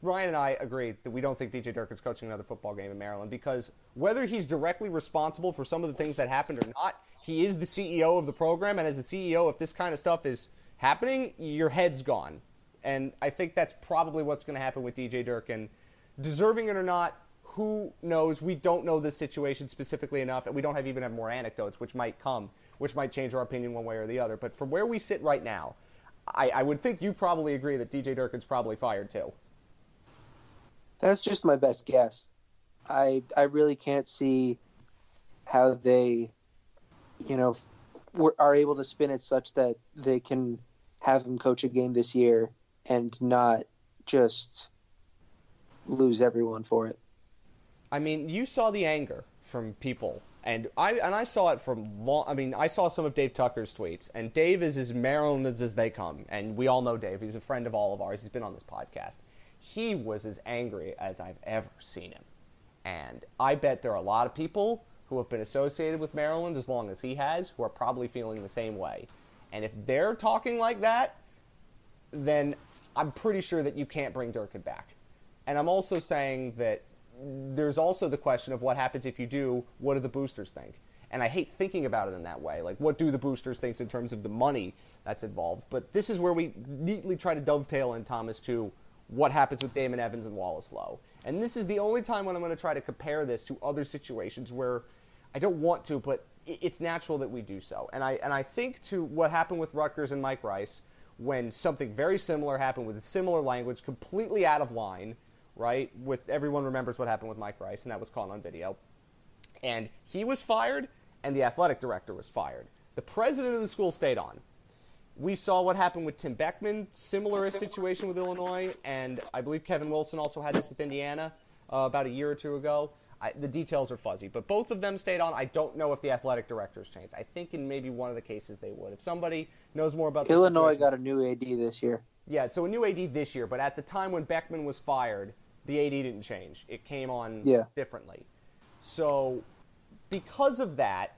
Ryan and I agree that we don't think DJ Durkin's coaching another football game in Maryland because whether he's directly responsible for some of the things that happened or not, he is the CEO of the program, and as the CEO, if this kind of stuff is happening, your head's gone. And I think that's probably what's going to happen with DJ Durkin. Deserving it or not, who knows? We don't know this situation specifically enough, and we don't have more anecdotes, which might come, which might change our opinion one way or the other. But from where we sit right now, I would think you probably agree that DJ Durkin's probably fired too. That's just my best guess. I really can't see how they, are able to spin it such that they can have him coach a game this year and not just lose everyone for it. I mean, you saw the anger from people, and I saw it from I saw some of Dave Tucker's tweets, and Dave is as Maryland as they come, and we all know Dave. He's a friend of all of ours. He's been on this podcast. He was as angry as I've ever seen him. And I bet there are a lot of people who have been associated with Maryland as long as he has who are probably feeling the same way. And if they're talking like that, then I'm pretty sure that you can't bring Durkin back. And I'm also saying that there's also the question of what happens if you do, what do the boosters think? And I hate thinking about it in that way. Like, what do the boosters think in terms of the money that's involved? But this is where we neatly try to dovetail in, Thomas, to what happens with Damon Evans and Wallace Loh. And this is the only time when I'm going to try to compare this to other situations where I don't want to, but it's natural that we do so. And I think to what happened with Rutgers and Mike Rice when something very similar happened with similar language, completely out of line, right? With everyone remembers what happened with Mike Rice, and that was caught on video. And he was fired, and the athletic director was fired. The president of the school stayed on. We saw what happened with Tim Beckman, similar situation with Illinois, and I believe Kevin Wilson also had this with Indiana about a year or two ago. The details are fuzzy, but both of them stayed on. I don't know if the athletic directors changed. I think in maybe one of the cases they would. If somebody knows more about Illinois got a new AD this year. Yeah, so a new AD this year, but at the time when Beckman was fired, the AD didn't change. It came on differently. So because of that,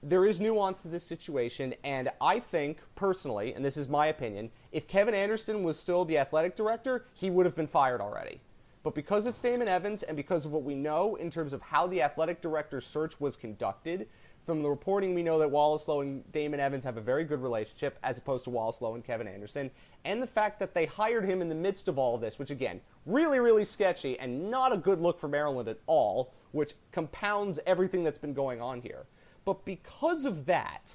there is nuance to this situation, and I think, personally, and this is my opinion, if Kevin Anderson was still the athletic director, he would have been fired already. But because it's Damon Evans and because of what we know in terms of how the athletic director search was conducted, from the reporting we know that Wallace Loh and Damon Evans have a very good relationship as opposed to Wallace Loh and Kevin Anderson, and the fact that they hired him in the midst of all of this, which, again, Really, really sketchy and not a good look for Maryland at all, which compounds everything that's been going on here. But because of that,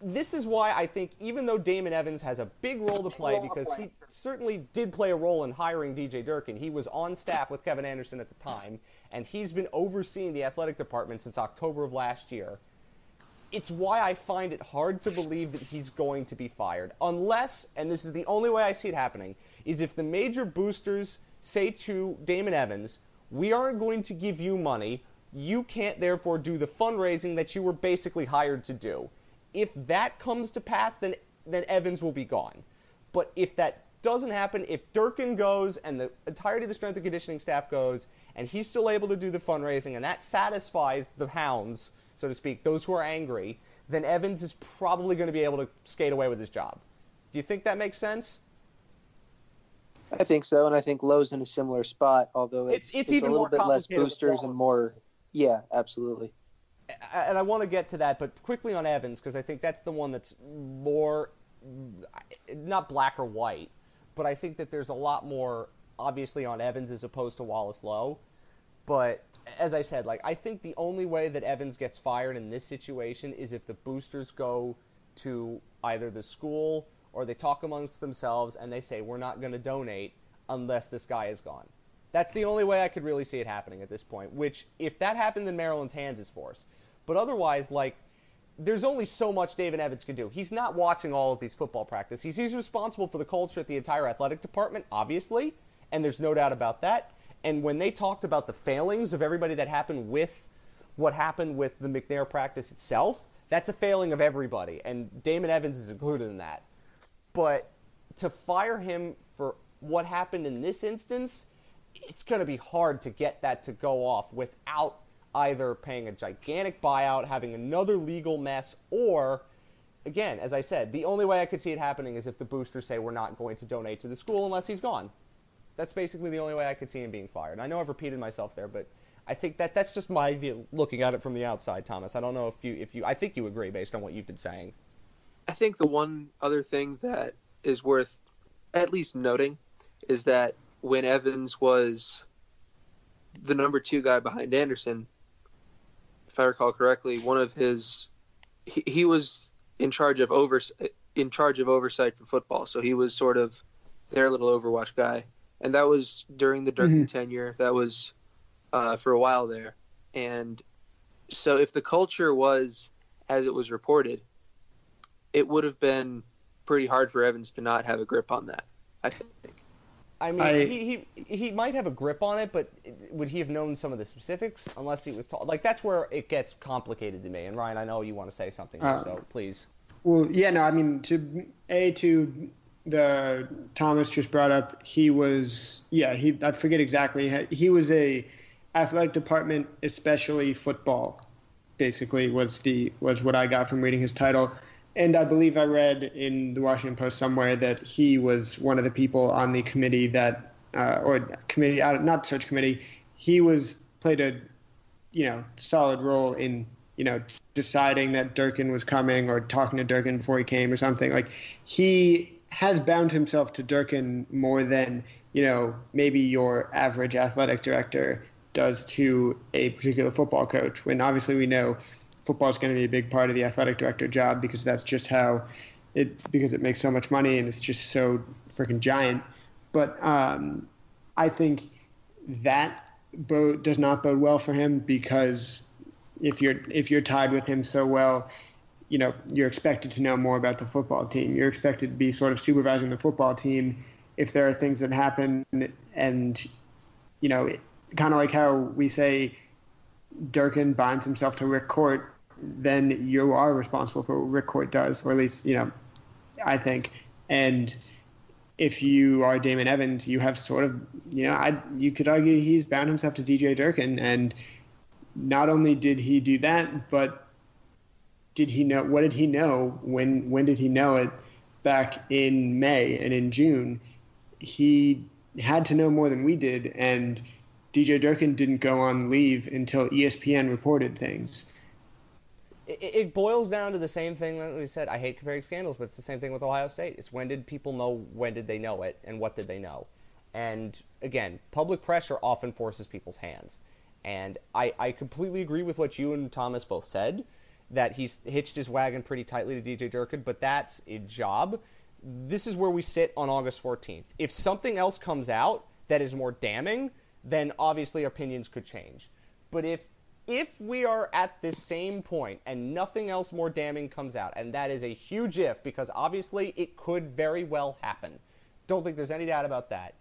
this is why I think even though Damon Evans has a big role to play, because he certainly did play a role in hiring DJ Durkin. He was on staff with Kevin Anderson at the time, and he's been overseeing the athletic department since October of last year. It's why I find it hard to believe that he's going to be fired. Unless, and this is the only way I see it happening, is if the major boosters say to Damon Evans, we aren't going to give you money, you can't therefore do the fundraising that you were basically hired to do. If that comes to pass, then Evans will be gone. But if that doesn't happen, if Durkin goes and the entirety of the strength and conditioning staff goes, and he's still able to do the fundraising, and that satisfies the hounds, so to speak, those who are angry, then Evans is probably going to be able to skate away with his job. Do you think that makes sense? I think so, and I think Lowe's in a similar spot, although it's even a little bit less boosters and more. Yeah, absolutely. And I want to get to that, but quickly on Evans, because I think that's the one that's more, not black or white, but I think that there's a lot more, obviously, on Evans as opposed to Wallace Loh. But as I said, like, I think the only way that Evans gets fired in this situation is if the boosters go to either the school or they talk amongst themselves and they say, we're not going to donate unless this guy is gone. That's the only way I could really see it happening at this point, which, if that happened, then Maryland's hands is forced. But otherwise, like, there's only so much David Evans can do. He's not watching all of these football practices. He's responsible for the culture at the entire athletic department, obviously, and there's no doubt about that. And when they talked about the failings of everybody that happened with what happened with the McNair practice itself, that's a failing of everybody, and Damon Evans is included in that. But to fire him for what happened in this instance, it's going to be hard to get that to go off without either paying a gigantic buyout, having another legal mess, or, again, as I said, the only way I could see it happening is if the boosters say we're not going to donate to the school unless he's gone. That's basically the only way I could see him being fired. And I know I've repeated myself there, but I think that's just my view looking at it from the outside, Thomas. I don't know if you I think you agree based on what you've been saying. I think the one other thing that is worth at least noting is that when Evans was the number two guy behind Anderson, if I recall correctly, one of his he was in charge of oversight for football, so he was sort of their little Overwatch guy, and that was during the Durkin tenure. That was for a while there, and so if the culture was as it was reported, it would have been pretty hard for Evans to not have a grip on that, I think. I mean, he might have a grip on it, but would he have known some of the specifics unless he was taught? Like, that's where it gets complicated to me. And, Ryan, I know you want to say something, so please. Well, yeah, no, I mean, to the Thomas just brought up, he was, I forget exactly. He was a athletic department, especially football, basically, was what I got from reading his title. And I believe I read in the Washington Post somewhere that he was one of the people on the committee that, not search committee, he played a, solid role in, deciding that Durkin was coming or talking to Durkin before he came or something. Like, he has bound himself to Durkin more than, maybe your average athletic director does to a particular football coach. When obviously we know football is going to be a big part of the athletic director job because that's just how because it makes so much money and it's just so freaking giant. But I think that does not bode well for him, because if you're tied with him so well, you're expected to know more about the football team. You're expected to be sort of supervising the football team if there are things that happen. And, kind of like how we say Durkin binds himself to Rick Court, then you are responsible for what Rick Court does, or at least, I think. And if you are Damon Evans, you have sort of, you could argue he's bound himself to DJ Durkin. And not only did he do that, but what did he know? When did he know it? Back in May and in June, he had to know more than we did. And DJ Durkin didn't go on leave until ESPN reported things. It boils down to the same thing that we said. I hate comparing scandals, but it's the same thing with Ohio State. It's when did people know, when did they know it, and what did they know? And again, public pressure often forces people's hands. And I completely agree with what you and Thomas both said, that he's hitched his wagon pretty tightly to DJ Durkin, but that's a job. This is where we sit on August 14th. If something else comes out that is more damning, then obviously opinions could change. But if we are at this same point and nothing else more damning comes out, and that is a huge if, because obviously it could very well happen. Don't think there's any doubt about that.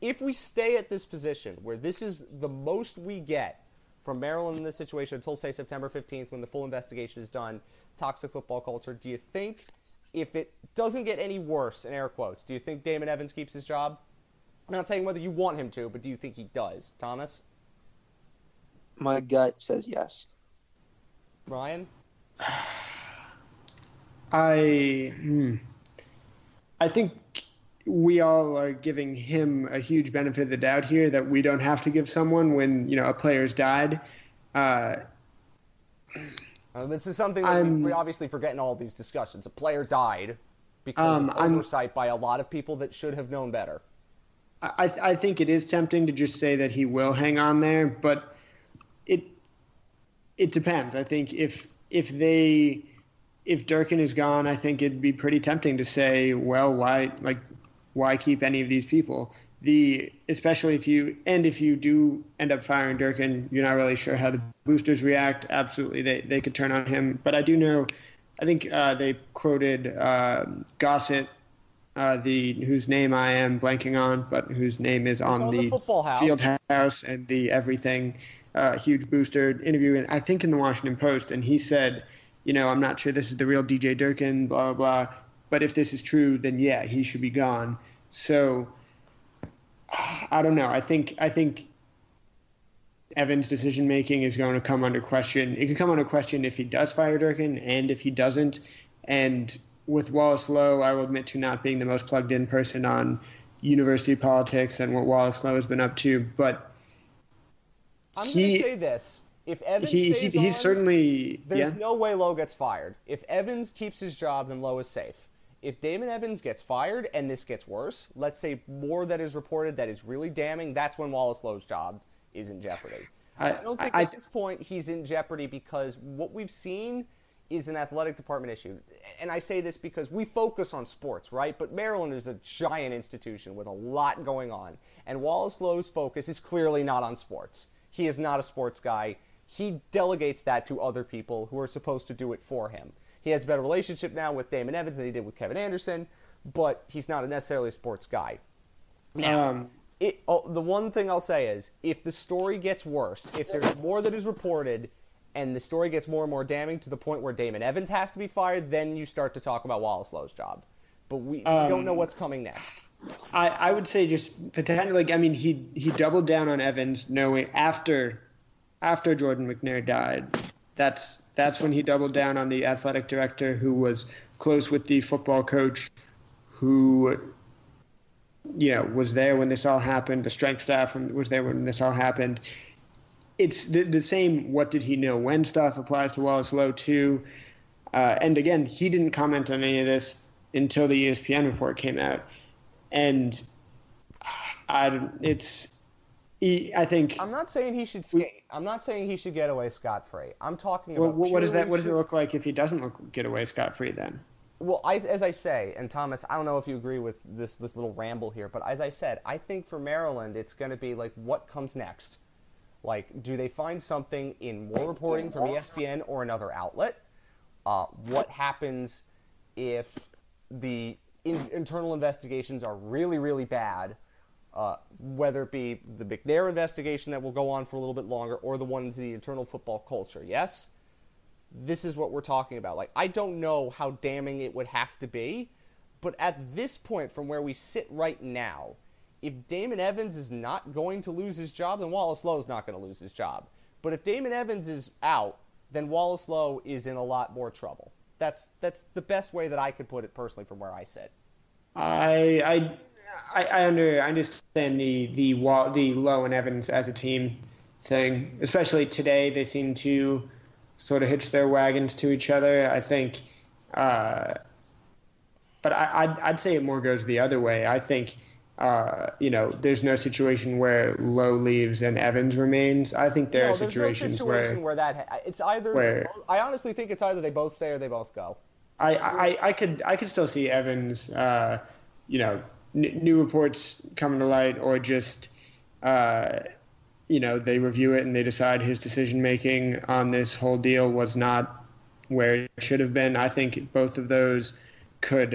If we stay at this position where this is the most we get from Maryland in this situation until, say, September 15th when the full investigation is done, toxic football culture, do you think if it doesn't get any worse, in air quotes, do you think Damon Evans keeps his job? I'm not saying whether you want him to, but do you think he does? Thomas? My gut says yes. Ryan? I think we all are giving him a huge benefit of the doubt here that we don't have to give someone when, you know, a player's died. This is something that we obviously forget in all these discussions. A player died because of oversight by a lot of people that should have known better. I think it is tempting to just say that he will hang on there, but it depends. I think if Durkin is gone, I think it'd be pretty tempting to say, well, why keep any of these people? Especially if you do end up firing Durkin, you're not really sure how the boosters react. Absolutely, they could turn on him. But I do know, I think they quoted Gossett, whose name I am blanking on, but whose name is on the Fieldhouse and the everything, huge booster interview, and I think in the Washington Post, and he said, you know, I'm not sure this is the real DJ Durkin, blah, blah, blah. But if this is true, then yeah, he should be gone. So I don't know. I think Evans' decision-making is going to come under question. It could come under question if he does fire Durkin and if he doesn't. And with Wallace Loh, I will admit to not being the most plugged-in person on university politics and what Wallace Loh has been up to. But I'm going to say this. If Evans stays on, there's no way Loh gets fired. If Evans keeps his job, then Loh is safe. If Damon Evans gets fired and this gets worse, let's say more that is reported that is really damning, that's when Wallace Loh's job is in jeopardy. I don't think at this point he's in jeopardy because what we've seen is an athletic department issue. And I say this because we focus on sports, right? But Maryland is a giant institution with a lot going on. And Wallace Loh's focus is clearly not on sports. He is not a sports guy. He delegates that to other people who are supposed to do it for him. He has a better relationship now with Damon Evans than he did with Kevin Anderson, but he's not necessarily a sports guy. Now, the one thing I'll say is, if the story gets worse, if there's more that is reported, and the story gets more and more damning to the point where Damon Evans has to be fired, then you start to talk about Wallace Loh's job. But we don't know what's coming next. I would say just potentially, I mean, he doubled down on Evans knowing after Jordan McNair died, that's when he doubled down on the athletic director who was close with the football coach who, you know, was there when this all happened. The strength staff was there when this all happened. It's the same what did he know when stuff applies to Wallace Loh too. And again, he didn't comment on any of this until the ESPN report came out. And I think I'm not saying he should skate. I'm not saying he should get away scot-free. I'm talking about what does it look like if he doesn't get away scot-free then? Well, as I say, and Thomas, I don't know if you agree with this little ramble here, but as I said, I think for Maryland it's going to be like what comes next. Like, do they find something in more reporting from ESPN or another outlet? What happens if the internal investigations are really, really bad? Whether it be the McNair investigation that will go on for a little bit longer or the one into the internal football culture, yes? This is what we're talking about. Like, I don't know how damning it would have to be, but at this point from where we sit right now, if Damon Evans is not going to lose his job, then Wallace Loh is not going to lose his job. But if Damon Evans is out, then Wallace Loh is in a lot more trouble. That's the best way that I could put it personally from where I sit. I understand the Loh and Evans as a team thing, especially today. They seem to sort of hitch their wagons to each other, I think. But I'd say it more goes the other way. I think you know, there's no situation where Loh leaves and Evans remains. I think there are situations where I honestly think it's either they both stay or they both go. I could still see Evans, you know, new reports coming to light, or just, you know, they review it and they decide his decision making on this whole deal was not where it should have been. I think both of those could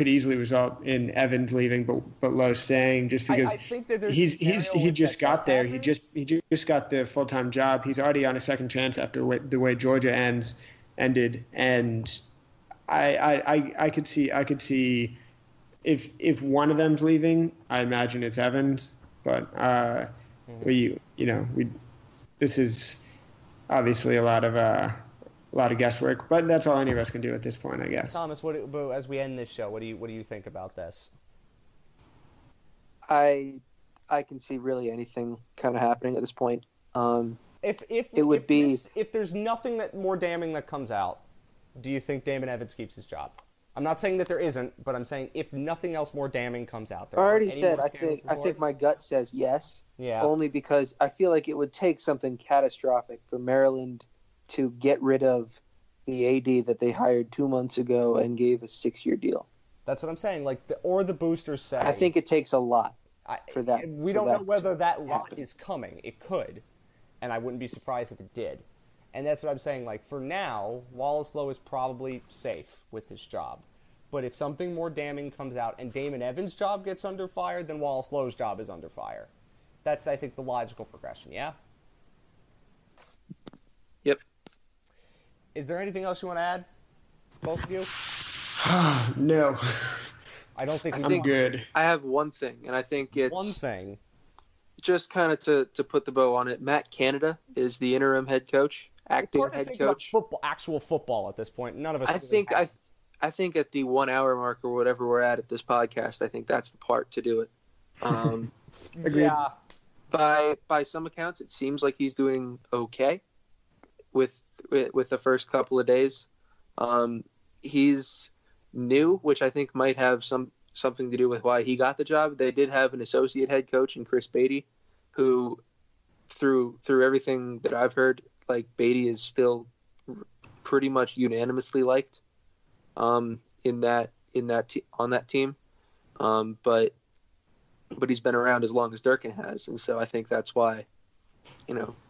easily result in Evans leaving, but Loh staying, just because I think that he just got there. He just got the full-time job. He's already on a second chance after the way Georgia ended, and I could see if one of them's leaving, I imagine it's Evans, but this is obviously a lot of guesswork, but that's all any of us can do at this point, I guess. Thomas, as we end this show, what do you think about this? I can see really anything kind of happening at this point. If there's nothing that more damning that comes out, do you think Damon Evans keeps his job? I'm not saying that there isn't, but I'm saying if nothing else more damning comes out, there. I already said I think my gut says yes. Yeah. Only because I feel like it would take something catastrophic for Maryland to get rid of the AD that they hired 2 months ago and gave a 6-year deal. That's what I'm saying. Or the boosters say. I think it takes a lot for that. We don't know whether that lot is coming. It could, and I wouldn't be surprised if it did. And that's what I'm saying. For now, Wallace Loh is probably safe with his job. But if something more damning comes out and Damon Evans' job gets under fire, then Wallace Loh's job is under fire. That's, I think, the logical progression. Yeah. Yep. Is there anything else you want to add, both of you? No. I don't think I'm good. I have one thing, and I think it's one thing. Just kind of to put the bow on it, Matt Canada is the interim head coach, acting head coach. Actual football at this point. None of us. I think at the 1 hour mark or whatever we're at this podcast, I think that's the part to do it. Agreed. Yeah. By some accounts, it seems like he's doing okay with the first couple of days. He's new, which I think might have something to do with why he got the job. They did have an associate head coach in Chris Beatty, who through everything that I've heard, Beatty is still pretty much unanimously liked on that team. But he's been around as long as Durkin has. And so I think that's why,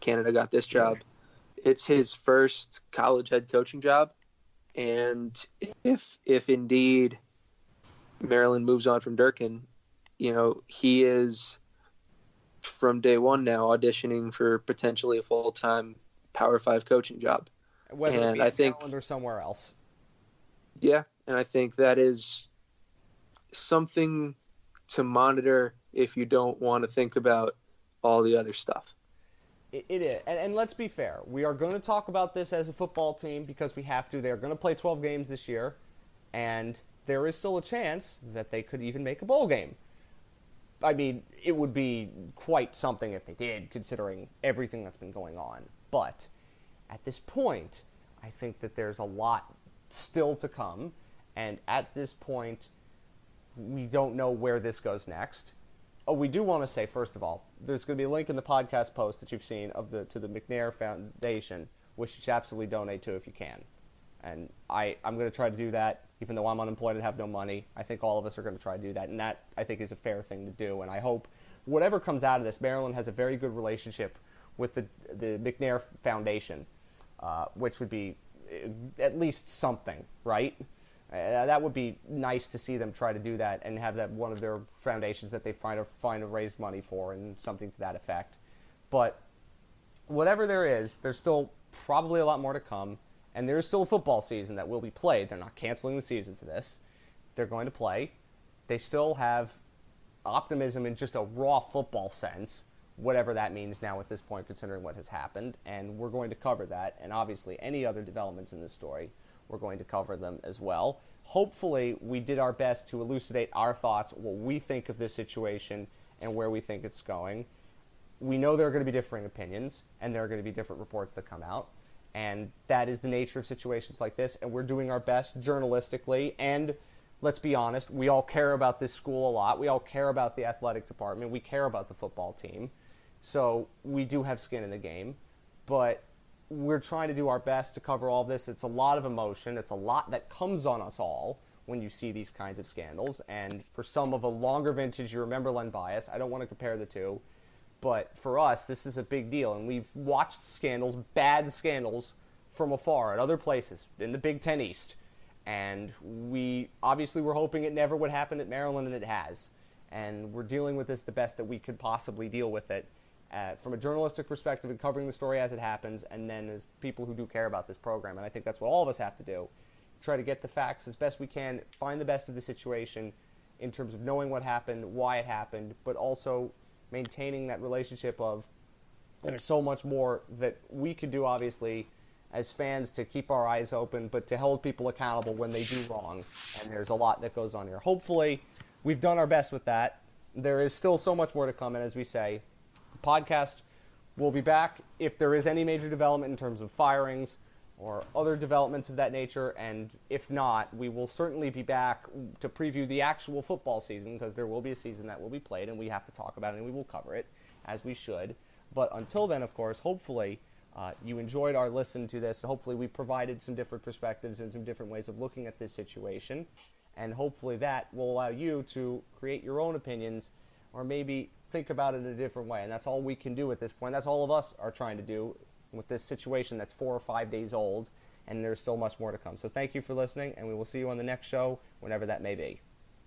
Canada got this job. It's his first college head coaching job. And if indeed Maryland moves on from Durkin, he is from day one now auditioning for potentially a full-time Power 5 coaching job. Whether it be in Maryland or somewhere else. Yeah, and I think that is something to monitor if you don't want to think about all the other stuff. It is. And let's be fair. We are going to talk about this as a football team because we have to. They're going to play 12 games this year, and there is still a chance that they could even make a bowl game. I mean, it would be quite something if they did, considering everything that's been going on. But at this point, I think that there's a lot still to come. And at this point, we don't know where this goes next. Oh, we do want to say, first of all, there's going to be a link in the podcast post that you've seen to the McNair Foundation, which you should absolutely donate to if you can. And I'm going to try to do that, even though I'm unemployed and have no money. I think all of us are going to try to do that, and that, I think, is a fair thing to do. And I hope whatever comes out of this, Maryland has a very good relationship with the McNair Foundation, which would be at least something, right? That would be nice to see them try to do that and have that one of their foundations that they find to raise money for and something to that effect. But whatever there is, there's still probably a lot more to come, and there is still a football season that will be played. They're not canceling the season for this. They're going to play. They still have optimism in just a raw football sense, whatever that means now at this point, considering what has happened, and we're going to cover that, and obviously any other developments in this story. We're going to cover them as well. Hopefully, we did our best to elucidate our thoughts, what we think of this situation, and where we think it's going. We know there are going to be differing opinions, and there are going to be different reports that come out, and that is the nature of situations like this, and we're doing our best journalistically and let's be honest, we all care about this school a lot. We all care about the athletic department. We care about the football team. So we do have skin in the game, but we're trying to do our best to cover all this. It's a lot of emotion. It's a lot that comes on us all when you see these kinds of scandals. And for some of a longer vintage, you remember Len Bias. I don't want to compare the two, but for us, this is a big deal. And we've watched scandals, bad scandals, from afar at other places in the Big Ten East. And we obviously were hoping it never would happen at Maryland, and it has. And we're dealing with this the best that we could possibly deal with it from a journalistic perspective and covering the story as it happens, and then as people who do care about this program. And I think that's what all of us have to do, try to get the facts as best we can, find the best of the situation in terms of knowing what happened, why it happened, but also maintaining that relationship of there's so much more that we could do, obviously, as fans, to keep our eyes open, but to hold people accountable when they do wrong. And there's a lot that goes on here. Hopefully, we've done our best with that. There is still so much more to come, and as we say, the podcast will be back if there is any major development in terms of firings or other developments of that nature. And if not, we will certainly be back to preview the actual football season, because there will be a season that will be played, and we have to talk about it, and we will cover it, as we should. But until then, of course, hopefully you enjoyed our listen to this. Hopefully we provided some different perspectives and some different ways of looking at this situation. And hopefully that will allow you to create your own opinions, or maybe think about it in a different way. And that's all we can do at this point. That's all of us are trying to do with this situation that's 4 or 5 days old. And there's still much more to come. So thank you for listening, and we will see you on the next show, whenever that may be.